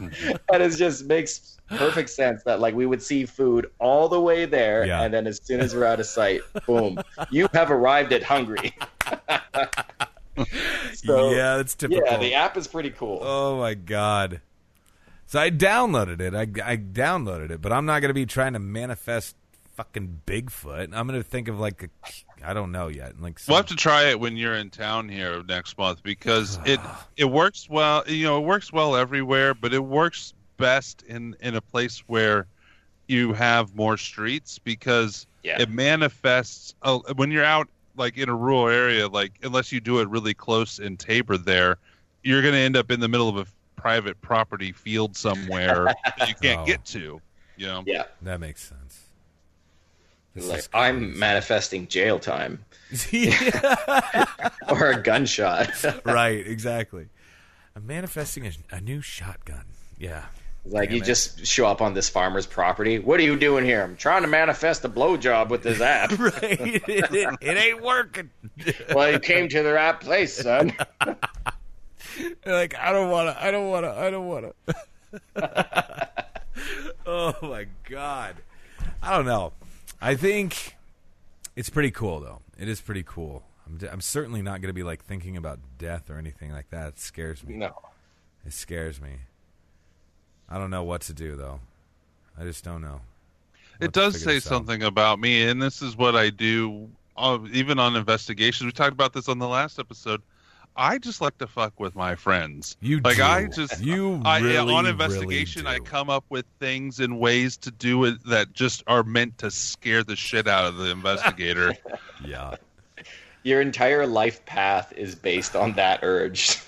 And it just makes perfect sense that like we would see food all the way there, yeah. and then as soon as we're out of sight, boom, you have arrived at hungry. So, yeah, that's typical. Yeah, the app is pretty cool. Oh my god! So I downloaded it. I I downloaded it, but I'm not gonna be trying to manifest fucking Bigfoot. I'm gonna think of like a, I don't know yet. Like some... we'll have to try it when you're in town here next month because it it works well. You know, it works well everywhere, but it works best in, in a place where you have more streets because yeah. it manifests uh, when you're out like in a rural area, like unless you do it really close in Tabor there, you're going to end up in the middle of a private property field somewhere that you can't oh. get to. You know? Yeah. That makes sense. Like, I'm manifesting jail time or a gunshot. Right. Exactly. I'm manifesting a, a new shotgun. Yeah. Like Damn you it. just show up on this farmer's property. What are you doing here? I'm trying to manifest a blowjob with this app. Right. It, it, it ain't working. Well, you came to the right place, son. Like, I don't want to, I don't want to, I don't want to. Oh my God. I don't know. I think it's pretty cool though. It is pretty cool. I'm, I'm certainly not going to be like thinking about death or anything like that. It scares me. No. It scares me. I don't know what to do, though. I just don't know. It does say something about me, and this is what I do, uh, even on investigations. We talked about this on the last episode. I just like to fuck with my friends. You do. Like, I just, you I, really, I, on investigation, really do. I come up with things and ways to do it that just are meant to scare the shit out of the investigator. Yeah. Your entire life path is based on that urge.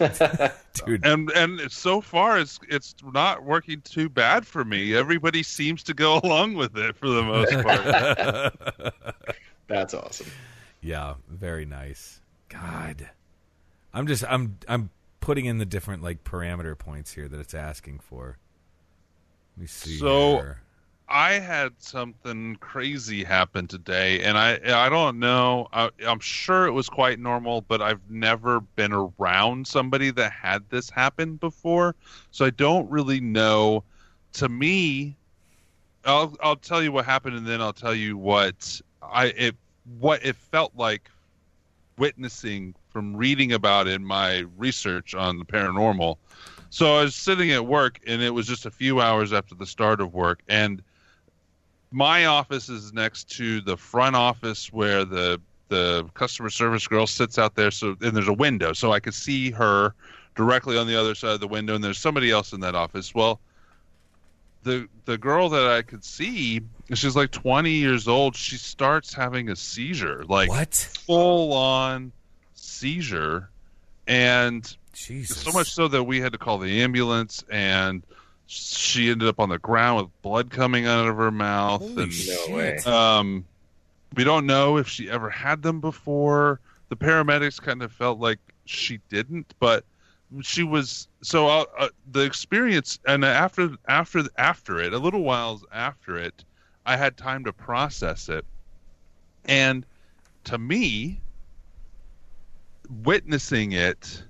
Dude. And and so far, it's it's not working too bad for me. Everybody seems to go along with it for the most part. That's awesome. Yeah, very nice. God. I'm just I'm I'm putting in the different like parameter points here that it's asking for. Let me see. So here. I had something crazy happen today, and I I don't know. I, I'm sure it was quite normal, but I've never been around somebody that had this happen before, so I don't really know. To me, I'll I'll tell you what happened, and then I'll tell you what I it what it felt like witnessing from reading about it in my research on the paranormal. So I was sitting at work, and it was just a few hours after the start of work, and my office is next to the front office where the the customer service girl sits out there. So, and there's a window, so I could see her directly on the other side of the window, and there's somebody else in that office. Well, the the girl that I could see, she's like twenty years old. She starts having a seizure, like what? Full on seizure, and Jesus. So much so that we had to call the ambulance, and she ended up on the ground with blood coming out of her mouth. Holy and shit. Um, we don't know if she ever had them before. The paramedics kind of felt like she didn't, but she was. So uh, uh, the experience, and after after after it, a little while after it, I had time to process it, and to me, witnessing it.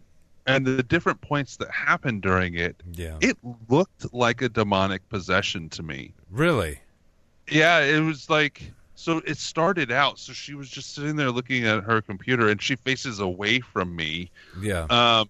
And the different points that happened during it, yeah. It looked like a demonic possession to me. Really? Yeah, it was like... So it started out, so she was just sitting there looking at her computer, and she faces away from me. Yeah. Um,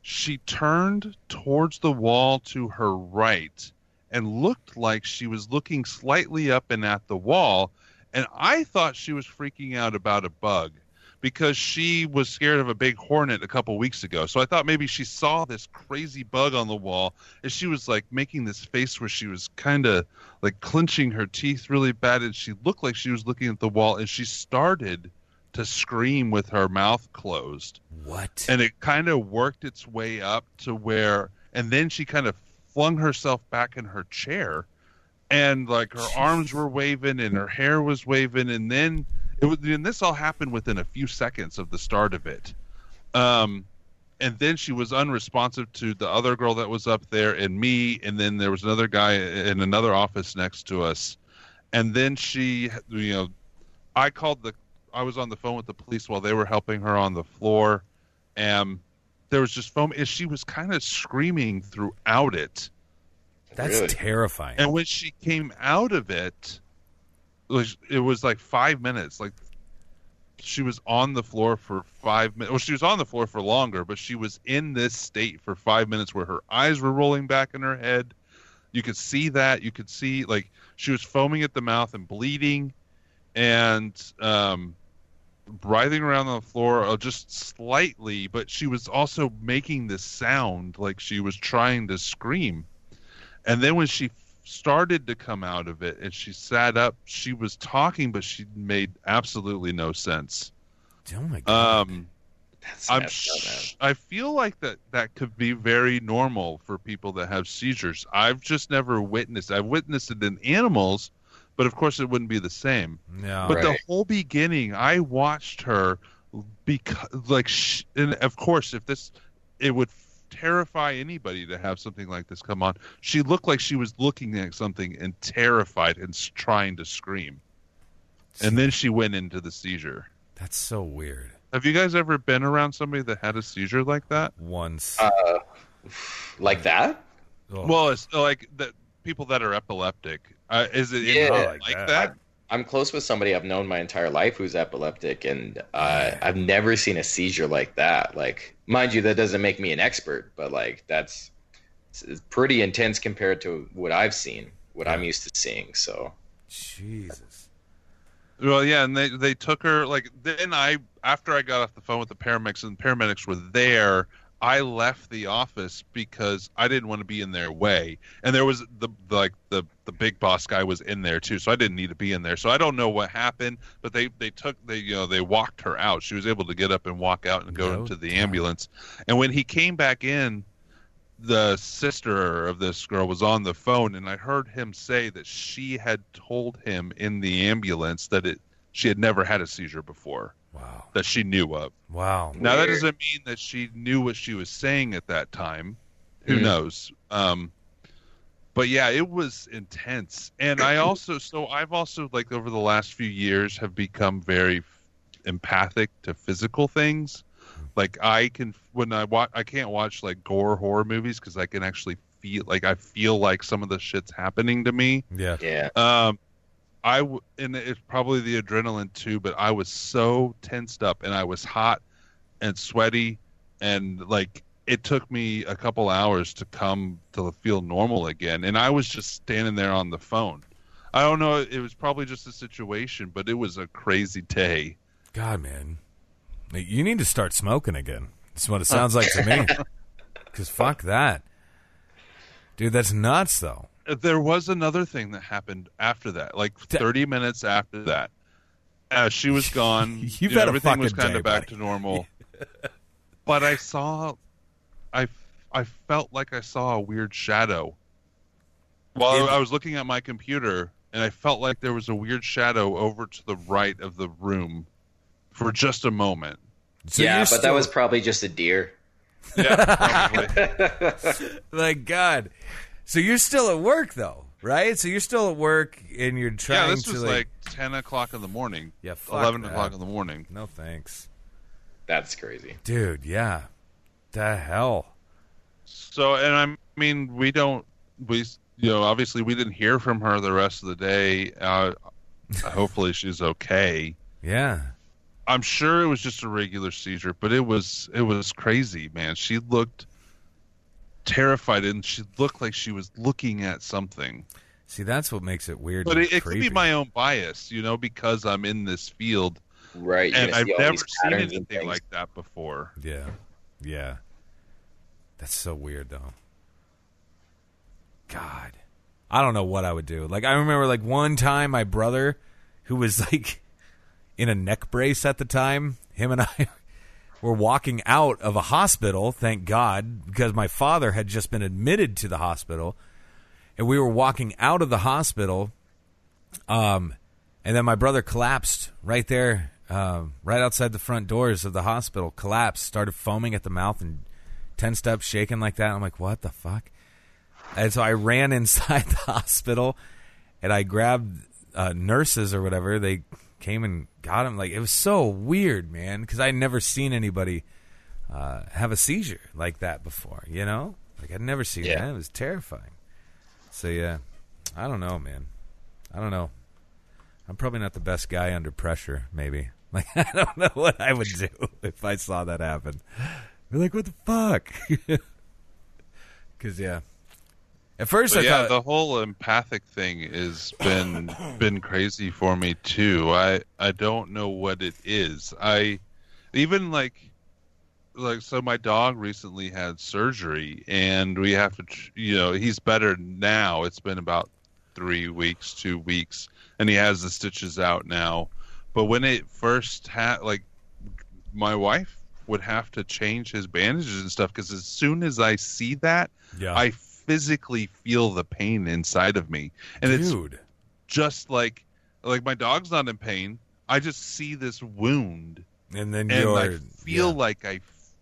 she turned towards the wall to her right and looked like she was looking slightly up and at the wall, and I thought she was freaking out about a bug. Because she was scared of a big hornet a couple weeks ago. So I thought maybe she saw this crazy bug on the wall, and she was like making this face where she was kind of like clenching her teeth really bad, and she looked like she was looking at the wall, and she started to scream with her mouth closed. What? And it kind of worked its way up to where, and then she kind of flung herself back in her chair, and like her Jeez. Arms were waving and her hair was waving, and then It was, and this all happened within a few seconds of the start of it. Um, and then she was unresponsive to the other girl that was up there and me. And then there was another guy in another office next to us. And then she, you know, I called the, I was on the phone with the police while they were helping her on the floor. And there was just foam. And she was kind of screaming throughout it. That's really terrifying. And when she came out of it, it was like five minutes. Like she was on the floor for five minutes. Well, she was on the floor for longer, but she was in this state for five minutes where her eyes were rolling back in her head. You could see that. You could see like she was foaming at the mouth and bleeding, and um, writhing around on the floor just slightly. But she was also making this sound like she was trying to scream. And then when she started to come out of it and she sat up, she was talking, but she made absolutely no sense. Oh my God. Um, That's I'm sh- I feel like that, that could be very normal for people that have seizures. I've just never witnessed, I've witnessed it in animals, but of course it wouldn't be the same. No, but right. The whole beginning, I watched her because like, sh- and of course if this, it would terrify anybody to have something like this come on. She looked like she was looking at something and terrified and trying to scream. And then she went into the seizure. That's so weird. Have you guys ever been around somebody that had a seizure like that? Once. Uh, like that? Oh. Well, it's like the people that are epileptic. Uh, is it yeah. like, like that? that? I'm close with somebody I've known my entire life who's epileptic, and uh, I've never seen a seizure like that. Like, mind you, that doesn't make me an expert, but like that's it's pretty intense compared to what I've seen, what yeah. I'm used to seeing. So, Jesus. Well, yeah, and they they took her. Like, then I after I got off the phone with the paramedics, and the paramedics were there. I left the office because I didn't want to be in their way. And there was the, like the, the big boss guy was in there too. So I didn't need to be in there. So I don't know what happened, but they, they took, they, you know, they walked her out. She was able to get up and walk out and go no, to the ambulance. Damn. And when he came back in, the sister of this girl was on the phone, and I heard him say that she had told him in the ambulance that it, she had never had a seizure before. Wow. That she knew of. Wow. Now, weird. That doesn't mean that she knew what she was saying at that time. Who mm. knows? Um, but, yeah, it was intense. And I also, so I've also, like, over the last few years have become very empathic to physical things. Like, I can, when I watch, I can't watch, like, gore horror movies because I can actually feel, like, I feel like some of the shit's happening to me. Yeah. Yeah. Um, I w- and it's probably the adrenaline too, but I was so tensed up and I was hot and sweaty, and like it took me a couple hours to come to feel normal again. And I was just standing there on the phone. I don't know. It was probably just a situation, but it was a crazy day. God, man, you need to start smoking again. That's what it sounds like to me. Because fuck that, dude. That's nuts, though. There was another thing that happened after that, like thirty minutes after that. Uh, she was gone. You've you know, had everything a was kind day, of back buddy. to normal. But I saw, I, I felt like I saw a weird shadow. While yeah. I was looking at my computer, and I felt like there was a weird shadow over to the right of the room for just a moment. So yeah, but still... that was probably just a deer. Yeah, probably. Like, God. So you're still at work, though, right? So you're still at work, and you're trying to... Yeah, this was like, like ten o'clock in the morning. Yeah, fuck eleven o'clock in the morning. No thanks. That's crazy. Dude, yeah. The hell. So, and I mean, we don't... We, you know, obviously, we didn't hear from her the rest of the day. Uh, hopefully, she's okay. Yeah. I'm sure it was just a regular seizure, but it was it was crazy, man. She looked... terrified, and she looked like she was looking at something. See, that's what makes it weird. But it, it could be my own bias, you know, because I'm in this field, right? And I've never seen anything like that before. Yeah, yeah, that's so weird, though. God, I don't know what I would do. Like, I remember, like one time, my brother, who was like in a neck brace at the time, him and I. We're walking out of a hospital, thank God, because my father had just been admitted to the hospital, and we were walking out of the hospital, um, and then my brother collapsed right there, uh, right outside the front doors of the hospital, collapsed, started foaming at the mouth and tensed up, shaking like that. I'm like, what the fuck? And so I ran inside the hospital, and I grabbed uh, nurses or whatever. They came and got him. Like, it was so weird, man, because I'd never seen anybody uh, have a seizure like that before, you know? Like, I'd never seen yeah. that. It was terrifying. So, yeah, I don't know, man. I don't know. I'm probably not the best guy under pressure, maybe. Like, I don't know what I would do if I saw that happen. We're like, what the fuck? Because, yeah. At first, but I yeah, thought... the whole empathic thing is been been crazy for me too. I I don't know what it is. I even like like so my dog recently had surgery, and we have to you know he's better now. It's been about three weeks, two weeks, and he has the stitches out now. But when it first had, like, my wife would have to change his bandages and stuff because as soon as I see that, yeah. I. physically feel the pain inside of me, and Dude. it's just like like my dog's not in pain. I just see this wound, and then and you're, I feel yeah. like I f-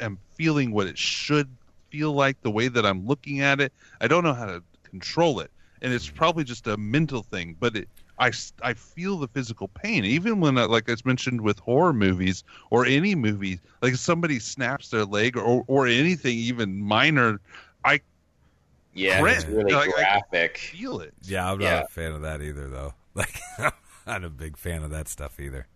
am feeling what it should feel like, the way that I'm looking at it. I don't know how to control it, and it's probably just a mental thing, but it I, I feel the physical pain. Even when, I, like I mentioned with horror movies or any movie, like if somebody snaps their leg or, or anything even minor, I Yeah, it's really like, graphic. I feel it. Yeah, I'm not yeah. a fan of that either, though. Like, I'm not a big fan of that stuff either.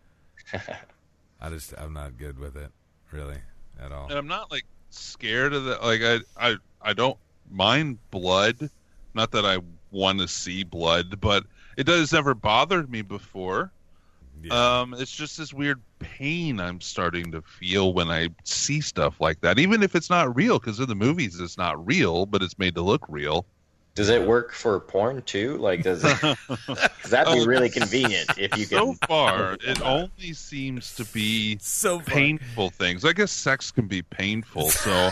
I just, I'm not good with it, really, at all. And I'm not like scared of that. Like, I, I, I don't mind blood. Not that I want to see blood, but it does never bothered me before. Yeah. Um, it's just this weird pain I'm starting to feel when I see stuff like that, even if it's not real, because in the movies it's not real, but it's made to look real. Does it work for porn too? Like, does it? Because that'd be really convenient if you can. So far, it only seems to be so painful things. I guess sex can be painful, so.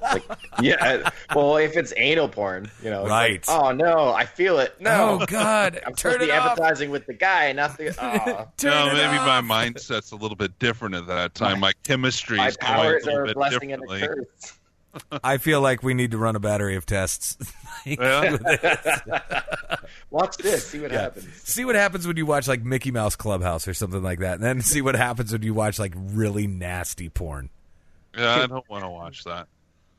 Like, yeah, well, if it's anal porn, you know, right? Like, oh no, I feel it. No, oh, God, I'm supposed to be empathizing with the guy, not the. Oh. No, maybe off. My mindset's a little bit different at that time. My, my chemistry is going a little bit blessing differently. And a curse. I feel like we need to run a battery of tests. Watch this. See what yeah. happens. See what happens when you watch like Mickey Mouse Clubhouse or something like that. And then see what happens when you watch like really nasty porn. Yeah, I don't want to watch that.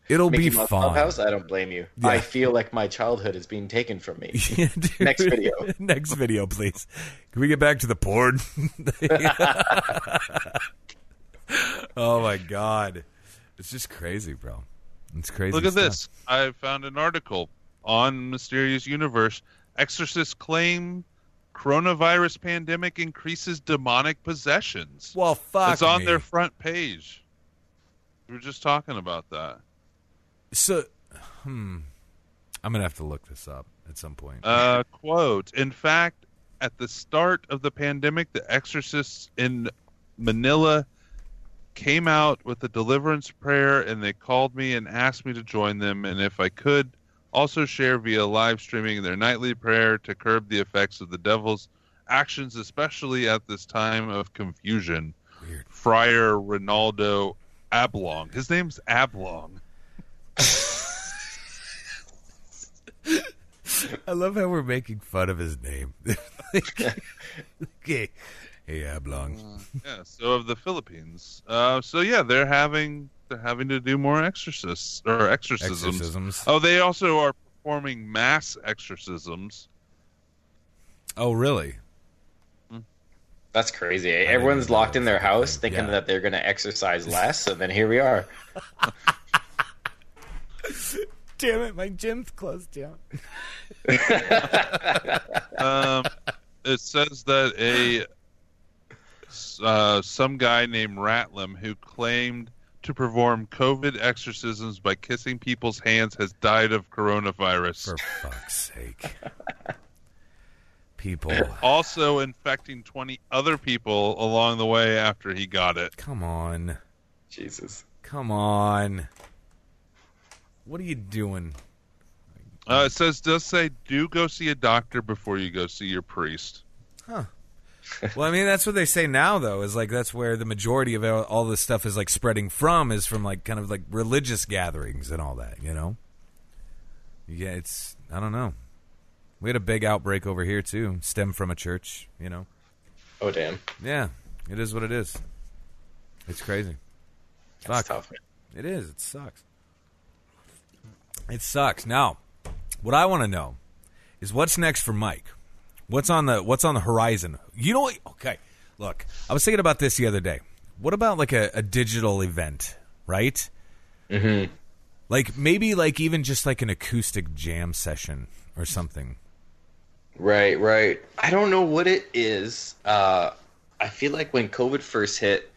It'll Mickey be Mouse fun. Clubhouse, I don't blame you. Yeah. I feel like my childhood is being taken from me. Yeah, next video. Next video, please. Can we get back to the porn? Oh, my God. It's just crazy, bro. It's crazy. Look at stuff. This. I found an article on Mysterious Universe. Exorcists claim coronavirus pandemic increases demonic possessions. Well, fuck It's on me. Their front page. We were just talking about that. So, hmm. I'm going to have to look this up at some point. Uh, quote, in fact, at the start of the pandemic, the exorcists in Manila came out with a deliverance prayer, and they called me and asked me to join them, and if I could also share via live streaming their nightly prayer to curb the effects of the devil's actions, especially at this time of confusion. Weird. Friar Ronaldo Ablong. His name's Ablong. I love how we're making fun of his name. Okay. Hey, Ablong. Uh, yeah, so of the Philippines. Uh, so yeah, they're having they're having to do more exorcists or exorcisms. exorcisms. Oh, they also are performing mass exorcisms. Oh, really? That's crazy. Eh? Everyone's locked in their house thinking yeah. that they're going to exercise less, and then here we are. Damn it, my gym's closed down. um, it says that a. Uh, some guy named Ratlam who claimed to perform COVID exorcisms by kissing people's hands has died of coronavirus. For fuck's sake. People. Also infecting twenty other people along the way after he got it. Come on. Jesus. Come on. What are you doing? Uh, it says, does say, do go see a doctor before you go see your priest. Huh. Well, I mean, that's what they say now, though, is like that's where the majority of all this stuff is like spreading from is from like kind of like religious gatherings and all that, you know? Yeah, it's, I don't know. We had a big outbreak over here, too, stemmed from a church, you know? Oh, damn. Yeah, it is what it is. It's crazy. That's tough. It is. It sucks. It sucks. Now, what I want to know is what's next for Mike? What's on the What's on the horizon? You know what? Okay, look, I was thinking about this the other day. What about like a, a digital event, right? Mm-hmm. Like maybe like even just like an acoustic jam session or something. Right, right. I don't know what it is. Uh, I feel like when COVID first hit,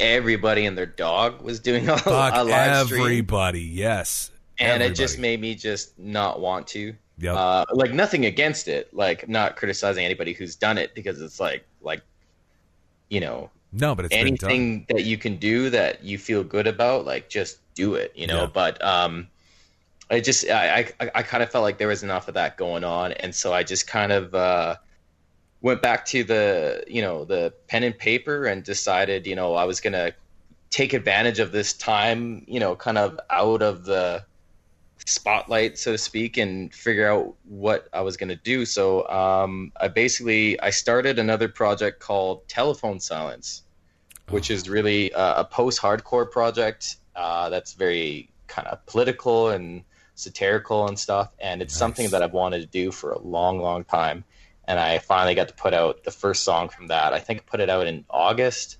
everybody and their dog was doing a, a live stream. Everybody, yes. And everybody. It just made me just not want to. Yep. Uh, like nothing against it. Like not criticizing anybody who's done it because it's like, like, you know, no, but it's anything that you can do that you feel good about, like just do it, you know? Yeah. But, um, I just, I, I, I kind of felt like there was enough of that going on. And so I just kind of, uh, went back to the, you know, the pen and paper and decided, you know, I was going to take advantage of this time, you know, kind of out of the spotlight, so to speak, and figure out what I was going to do. So um, I basically I started another project called Telephone Silence, which oh. is really uh, a post-hardcore project uh, that's very kind of political and satirical and stuff. And it's nice. Something that I've wanted to do for a long, long time. And I finally got to put out the first song from that. I think I put it out in August.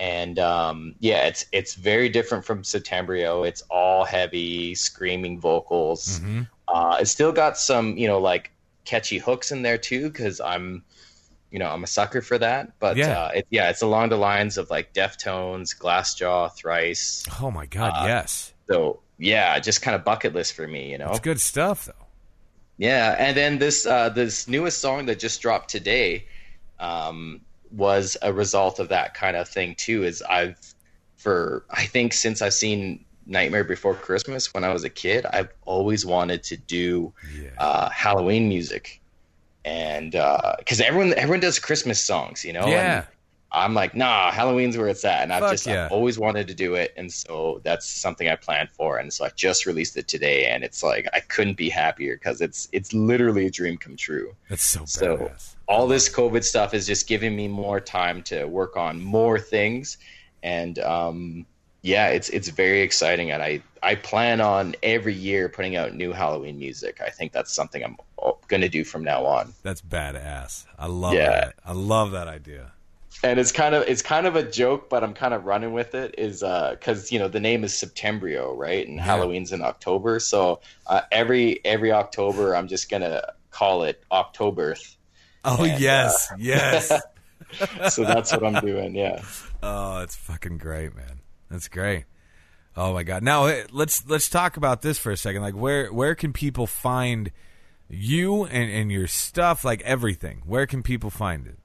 And um, yeah, it's it's very different from Septembryo. It's all heavy, screaming vocals. Mm-hmm. Uh, it's still got some, you know, like catchy hooks in there too, because I'm you know, I'm a sucker for that. But yeah, uh, it, yeah it's along the lines of like Deftones, Glassjaw, Thrice. Oh my God, uh, yes. So yeah, just kind of bucket list for me, you know. It's good stuff though. Yeah, and then this uh, this newest song that just dropped today um, was a result of that kind of thing too. Is I've for I think since I've seen Nightmare Before Christmas when I was a kid, I've always wanted to do yeah. uh, Halloween music, and because uh, everyone everyone does Christmas songs, you know. Yeah. And I'm like, nah, Halloween's where it's at, and I've Fuck just yeah. I've always wanted to do it, and so that's something I planned for, and so I just released it today, and it's like I couldn't be happier because it's it's literally a dream come true. That's so badass. So all this COVID stuff is just giving me more time to work on more things, and um, yeah, it's it's very exciting, and I I plan on every year putting out new Halloween music. I think that's something I'm going to do from now on. That's badass. I love yeah. that. I love that idea. And it's kind of it's kind of a joke, but I'm kind of running with it. Is because uh, you know the name is Septembryo, right? And yeah. Halloween's in October, so uh, every every October I'm just gonna call it Octoberth. Oh and, yes, uh, yes. So that's what I'm doing. Yeah. Oh, it's fucking great, man. That's great. Oh my God. Now let's let's talk about this for a second. Like, where where can people find you and, and your stuff? Like everything. Where can people find it?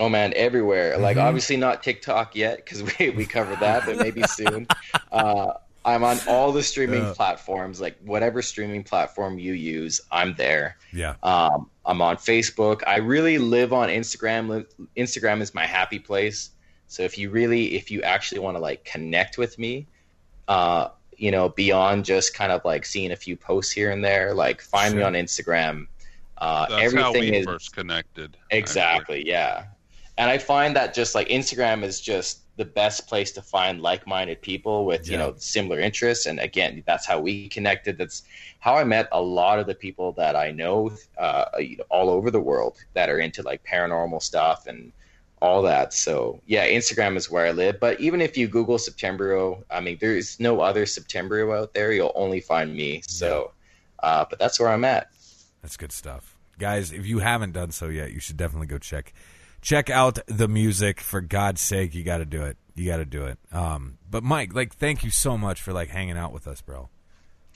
Oh man, everywhere. Like mm-hmm. obviously not TikTok yet because we we covered that, but maybe soon. Uh, I'm on all the streaming uh, platforms, like whatever streaming platform you use, I'm there. Yeah. Um, I'm on Facebook. I really live on Instagram. Instagram is my happy place. So if you really, if you actually want to like connect with me, uh, you know, beyond just kind of like seeing a few posts here and there, like find sure. me on Instagram. Uh, That's everything how we is, first connected. Exactly. Actually. Yeah. And I find that just like Instagram is just the best place to find like-minded people with, yeah. you know, similar interests. And again, that's how we connected. That's how I met a lot of the people that I know uh, all over the world that are into like paranormal stuff and all that. So yeah, Instagram is where I live. But even if you Google Septembryo, I mean, there is no other Septembryo out there. You'll only find me. So, uh, but that's where I'm at. That's good stuff. Guys, if you haven't done so yet, you should definitely go check Check out the music. For God's sake, you got to do it. You got to do it. Um, but, Mike, like, thank you so much for, like, hanging out with us, bro.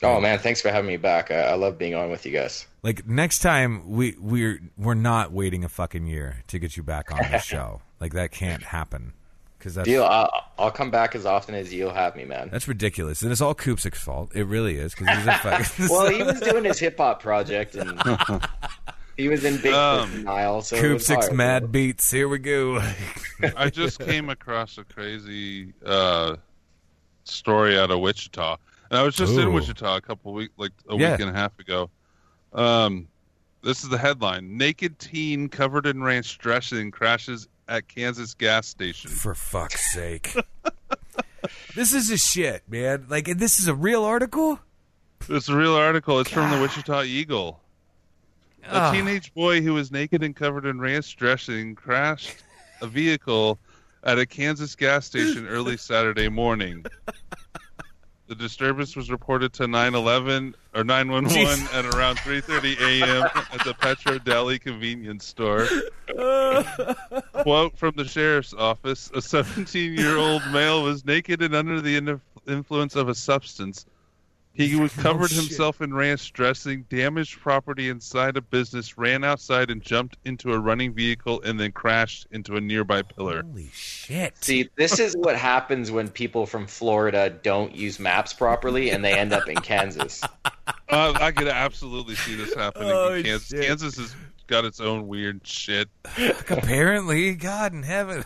Oh, man, thanks for having me back. I, I love being on with you guys. Like, next time, we, we're we're not waiting a fucking year to get you back on this show. Like, that can't happen. Cause that's, Deal, I'll, I'll come back as often as you'll have me, man. That's ridiculous. And it's all Koopsik's fault. It really is. Cause he's a fucking... Well, he was doing his hip-hop project and... He was in big um, denial. So Koopsik's Mad Beats. Here we go. I just came across a crazy uh, story out of Wichita, and I was just Ooh. in Wichita a couple week, like a yeah. week and a half ago. Um, this is the headline: Naked teen covered in ranch dressing crashes at Kansas gas station. For fuck's sake! This is a shit, man. Like, this is a real article. It's a real article. It's God. from the Wichita Eagle. A teenage boy who was naked and covered in ranch dressing crashed a vehicle at a Kansas gas station early Saturday morning. The disturbance was reported to nine eleven or nine one one at around three thirty a.m. at the Petro Deli convenience store. Quote from the sheriff's office: a seventeen-year-old male was naked and under the in- influence of a substance. He was covered oh, himself in ranch dressing, damaged property inside a business, ran outside and jumped into a running vehicle, and then crashed into a nearby pillar. Holy shit. See, this is what happens when people from Florida don't use maps properly, and they end up in Kansas. Uh, I could absolutely see this happening oh, in Kansas. Shit. Kansas has got its own weird shit. Apparently, God in heaven.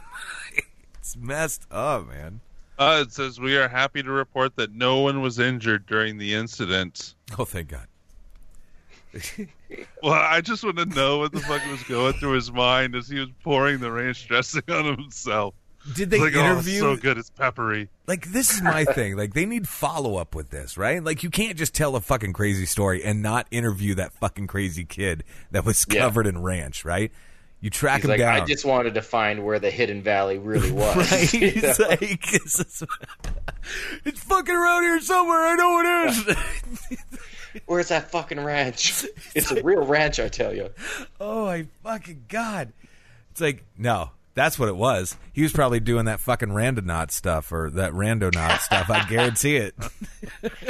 It's messed up, man. Uh, it says, we are happy to report that no one was injured during the incident. Oh, thank God. Well, I just want to know what the fuck was going through his mind as he was pouring the ranch dressing on himself. Did they like, interview? Oh, it's so good, it's peppery. Like, this is my thing. Like, they need follow-up with this, right? Like, you can't just tell a fucking crazy story and not interview that fucking crazy kid that was covered yeah. in ranch, right? You track He's him like, down. I just wanted to find where the Hidden Valley really was. Right? He's know? like, it's, it's, it's fucking around here somewhere. I know it is. Where's that fucking ranch? It's, it's like, a real ranch, I tell you. Oh, my fucking God. It's like, no, that's what it was. He was probably doing that fucking Randonautica stuff or that Randonautica stuff. I guarantee it.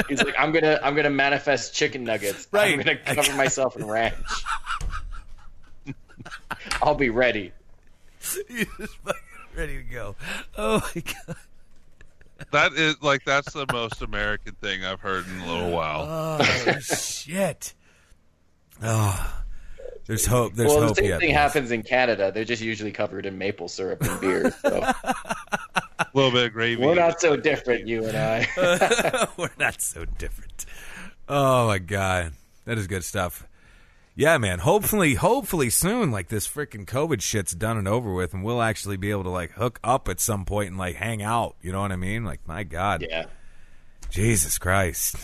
He's like, I'm gonna, I'm gonna manifest chicken nuggets. Right. I'm gonna cover myself in ranch. I'll be ready. He's just fucking ready to go. Oh my god. That is like that's the most American thing I've heard in a little while. Oh shit! Oh, there's hope. There's well, hope. The same yet, thing please. happens in Canada. They're just usually covered in maple syrup and beer. So. A little bit of gravy. We're not so different, you and I. uh, we're not so different. Oh my god, that is good stuff. Yeah, man. Hopefully, hopefully soon, like this freaking COVID shit's done and over with, and we'll actually be able to like hook up at some point and like hang out. You know what I mean? Like, my God, yeah, Jesus Christ.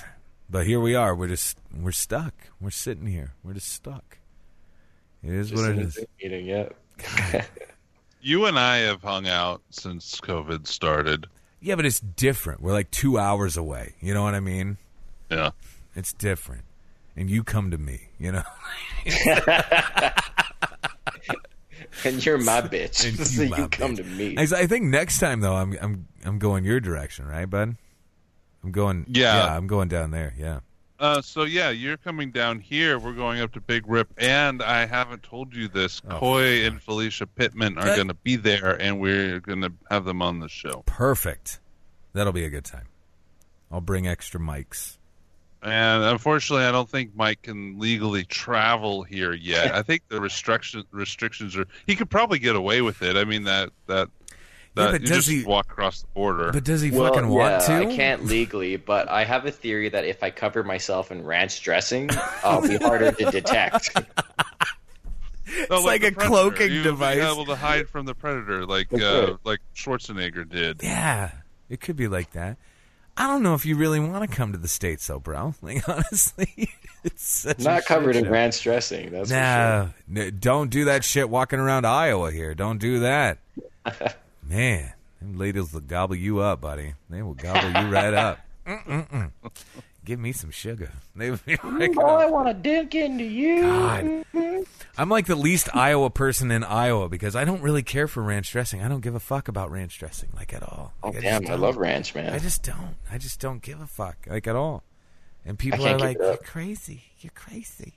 But here we are. We're just we're stuck. We're sitting here. We're just stuck. It is just what it is. Meeting, yeah. You and I have hung out since COVID started. Yeah, but it's different. We're like two hours away. You know what I mean? Yeah, it's different. And you come to me, you know. And you're my bitch. And so you, you come bitch. to me. I think next time though, I'm I'm I'm going your direction, right, bud? I'm going. Yeah, yeah I'm going down there. Yeah. Uh, so yeah, you're coming down here. We're going up to Big Rip, and I haven't told you this. Oh, Coy and Felicia Pittman are going to be there, and we're going to have them on the show. Perfect. That'll be a good time. I'll bring extra mics. And unfortunately, I don't think Mike can legally travel here yet. I think the restriction, restrictions are... He could probably get away with it. I mean, that... that, that yeah, but you does just he, walk across the border. But does he well, fucking yeah, want to? I can't legally, but I have a theory that if I cover myself in ranch dressing, I'll be harder to detect. It's no, like, like a predator. cloaking You'll device. You'll be able to hide from the predator like, uh, like Schwarzenegger did. Yeah, it could be like that. I don't know if you really want to come to the States, though, bro. Like, honestly, it's such not covered in ranch dressing. That's nah, for sure. No, don't do that shit walking around Iowa here. Don't do that. Man, them ladies will gobble you up, buddy. They will gobble you right up. Mm-mm-mm. Give me some sugar. They will be like, oh, I want to dink into you. God. I'm like the least Iowa person in Iowa because I don't really care for ranch dressing. I don't give a fuck about ranch dressing, like, at all. Like, oh, I damn, I love ranch, man. I just don't. I just don't give a fuck, like, at all. And people are like, you're crazy. You're crazy.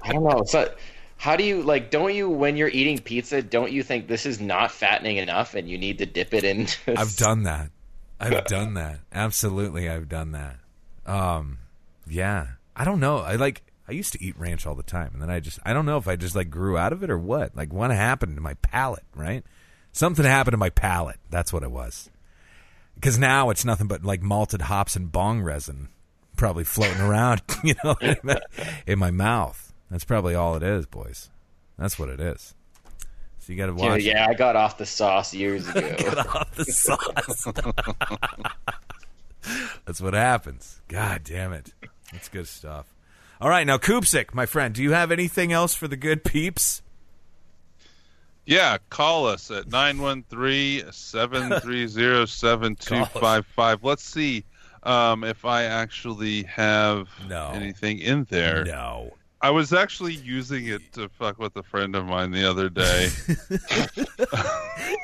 I don't know. So, how do you, like, don't you, when you're eating pizza, don't you think this is not fattening enough and you need to dip it in? I've done that. I've done that. Absolutely, I've done that. Um, yeah, I don't know. I like, I used to eat ranch all the time, and then I just, I don't know if I just like grew out of it or what. Like, what happened to my palate, right? Something happened to my palate. That's what it was. Because now it's nothing but like malted hops and bong resin probably floating around, you know, in my mouth. That's probably all it is, boys. That's what it is. So you got to watch. Yeah, yeah, I got off the sauce years ago. I got off the sauce. That's what happens. God damn it. That's good stuff. All right, now, Koopsik, my friend, do you have anything else for the good peeps? Yeah, call us at nine one three, seven three zero, seven two five five. Let's see um, if I actually have no. anything in there. No. I was actually using it to fuck with a friend of mine the other day.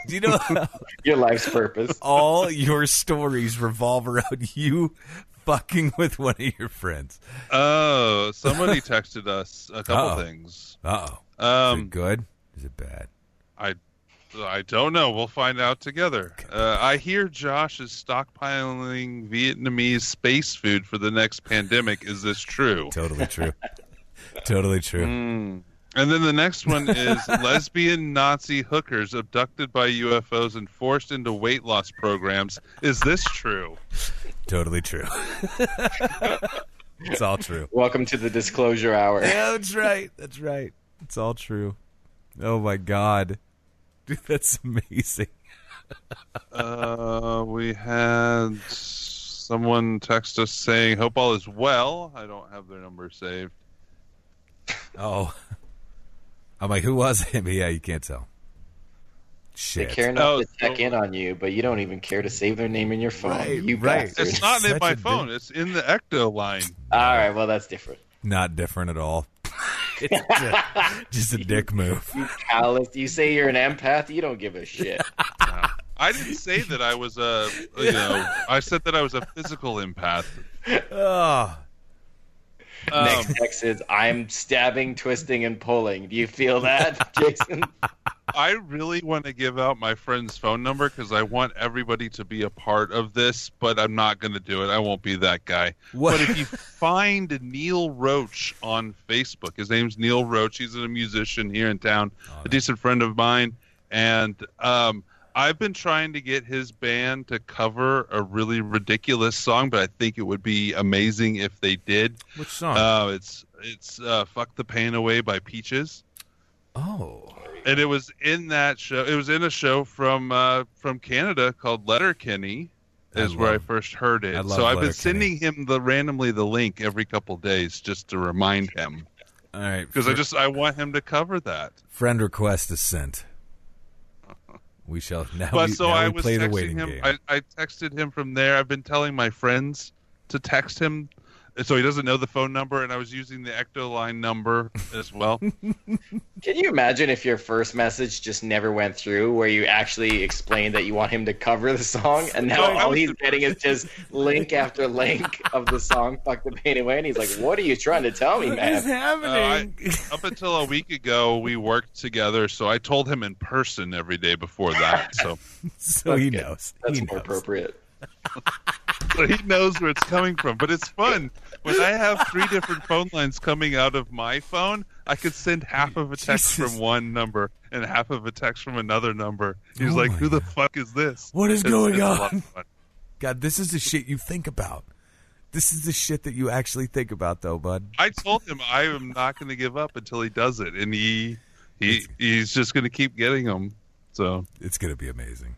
Do you know how your life's purpose? All your stories revolve around you fucking with one of your friends. Oh, somebody texted us a couple Uh-oh. things. Uh-oh. Um, Is it good? Is it bad? I I don't know. We'll find out together. Uh, I hear Josh is stockpiling Vietnamese space food for the next pandemic. Is this true? Totally true. Totally true. Mm. And then the next one is lesbian Nazi hookers abducted by U F Os and forced into weight loss programs. Is this true? Totally true. It's all true. Welcome to the disclosure hour. Yeah, that's right. That's right. It's all true. Oh, my God. Dude, that's amazing. uh, we had someone text us saying, hope all is well. I don't have their number saved. Oh, I'm like, who was it? But yeah, you can't tell. Shit. They care enough oh, to check so... in on you, but you don't even care to save their name in your phone. Right, you right. It's not in my phone. Big... It's in the Ecto line. All right, well, that's different. Not different at all. It's a, just a dick move. You, callous, you say you're an empath, you don't give a shit. No. I didn't say that I was a, you know, I said that I was a physical empath. Oh. Um, Next text is, I'm stabbing, twisting, and pulling. Do you feel that, Jason? I really want to give out my friend's phone number because I want everybody to be a part of this, but I'm not going to do it. I won't be that guy. What? But if you find Neil Roach on Facebook, his name's Neil Roach. He's a musician here in town, oh, nice. a decent friend of mine. And um, I've been trying to get his band to cover a really ridiculous song, but I think it would be amazing if they did. Which song? Uh, it's it's uh, Fuck the Pain Away by Peaches. Oh. And it was in that show. It was in a show from uh, from Canada called Letterkenny, is where I first heard it. So I've been sending him the randomly the link every couple days just to remind him. All right, because I just I want him to cover that. Friend request is sent. We shall now. But we, so now I we was play texting the waiting him. Game. I, I texted him from there. I've been telling my friends to text him. So he doesn't know the phone number, and I was using the Ectoline number as well. Can you imagine if your first message just never went through, where you actually explained that you want him to cover the song, and now no, all he's getting is just link after link of the song Fuck the Pain Away, and he's like, what are you trying to tell me, man? What is happening? Uh, I, up until a week ago, we worked together, so I told him in person every day before that. So, so he good. knows. That's he more knows. appropriate. So he knows where it's coming from, but it's fun. When I have three different phone lines coming out of my phone, I could send half of a text Jesus. from one number and half of a text from another number. He's oh like, who God. the fuck is this? What is it's, going it's on? God, this is the shit you think about. This is the shit that you actually think about, though, bud. I told him I am not going to give up until he does it, and he, he he's just going to keep getting them. So it's going to be amazing.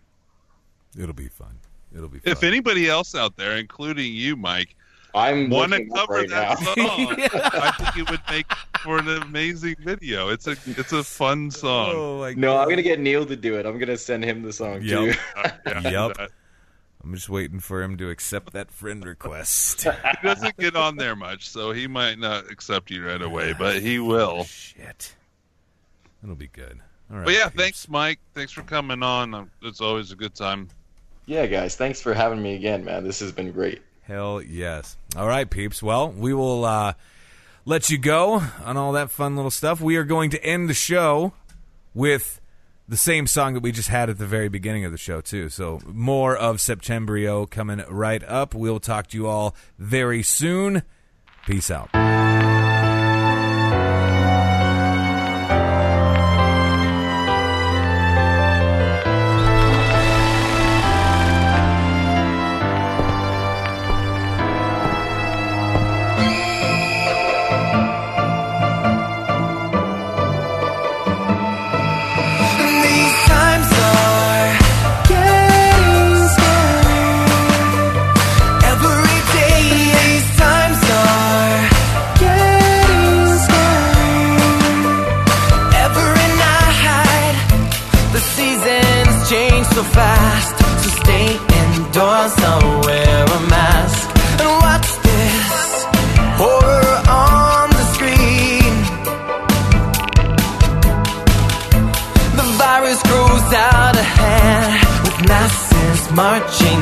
It'll be fun. It'll be fun. If anybody else out there, including you, Mike, I'm want to cover right that now. song, yeah. I think it would make for an amazing video. It's a it's a fun song. Oh, my God. No, I'm gonna get Neil to do it. I'm gonna send him the song yep. too. Uh, yeah, yep. I'm just waiting for him to accept that friend request. He doesn't get on there much, so he might not accept you right away, but he will. Shit, it'll be good. All right. But yeah, thanks, Mike. Thanks for coming on. It's always a good time. Yeah, guys, thanks for having me again, man. This has been great. Hell yes. All right, peeps. Well, we will uh, let you go on all that fun little stuff. We are going to end the show with the same song that we just had at the very beginning of the show, too. So more of Septembryo coming right up. We'll talk to you all very soon. Peace out. So fast, so stay indoors or wear a mask and watch this horror on the screen. The virus grows out of hand with masses marching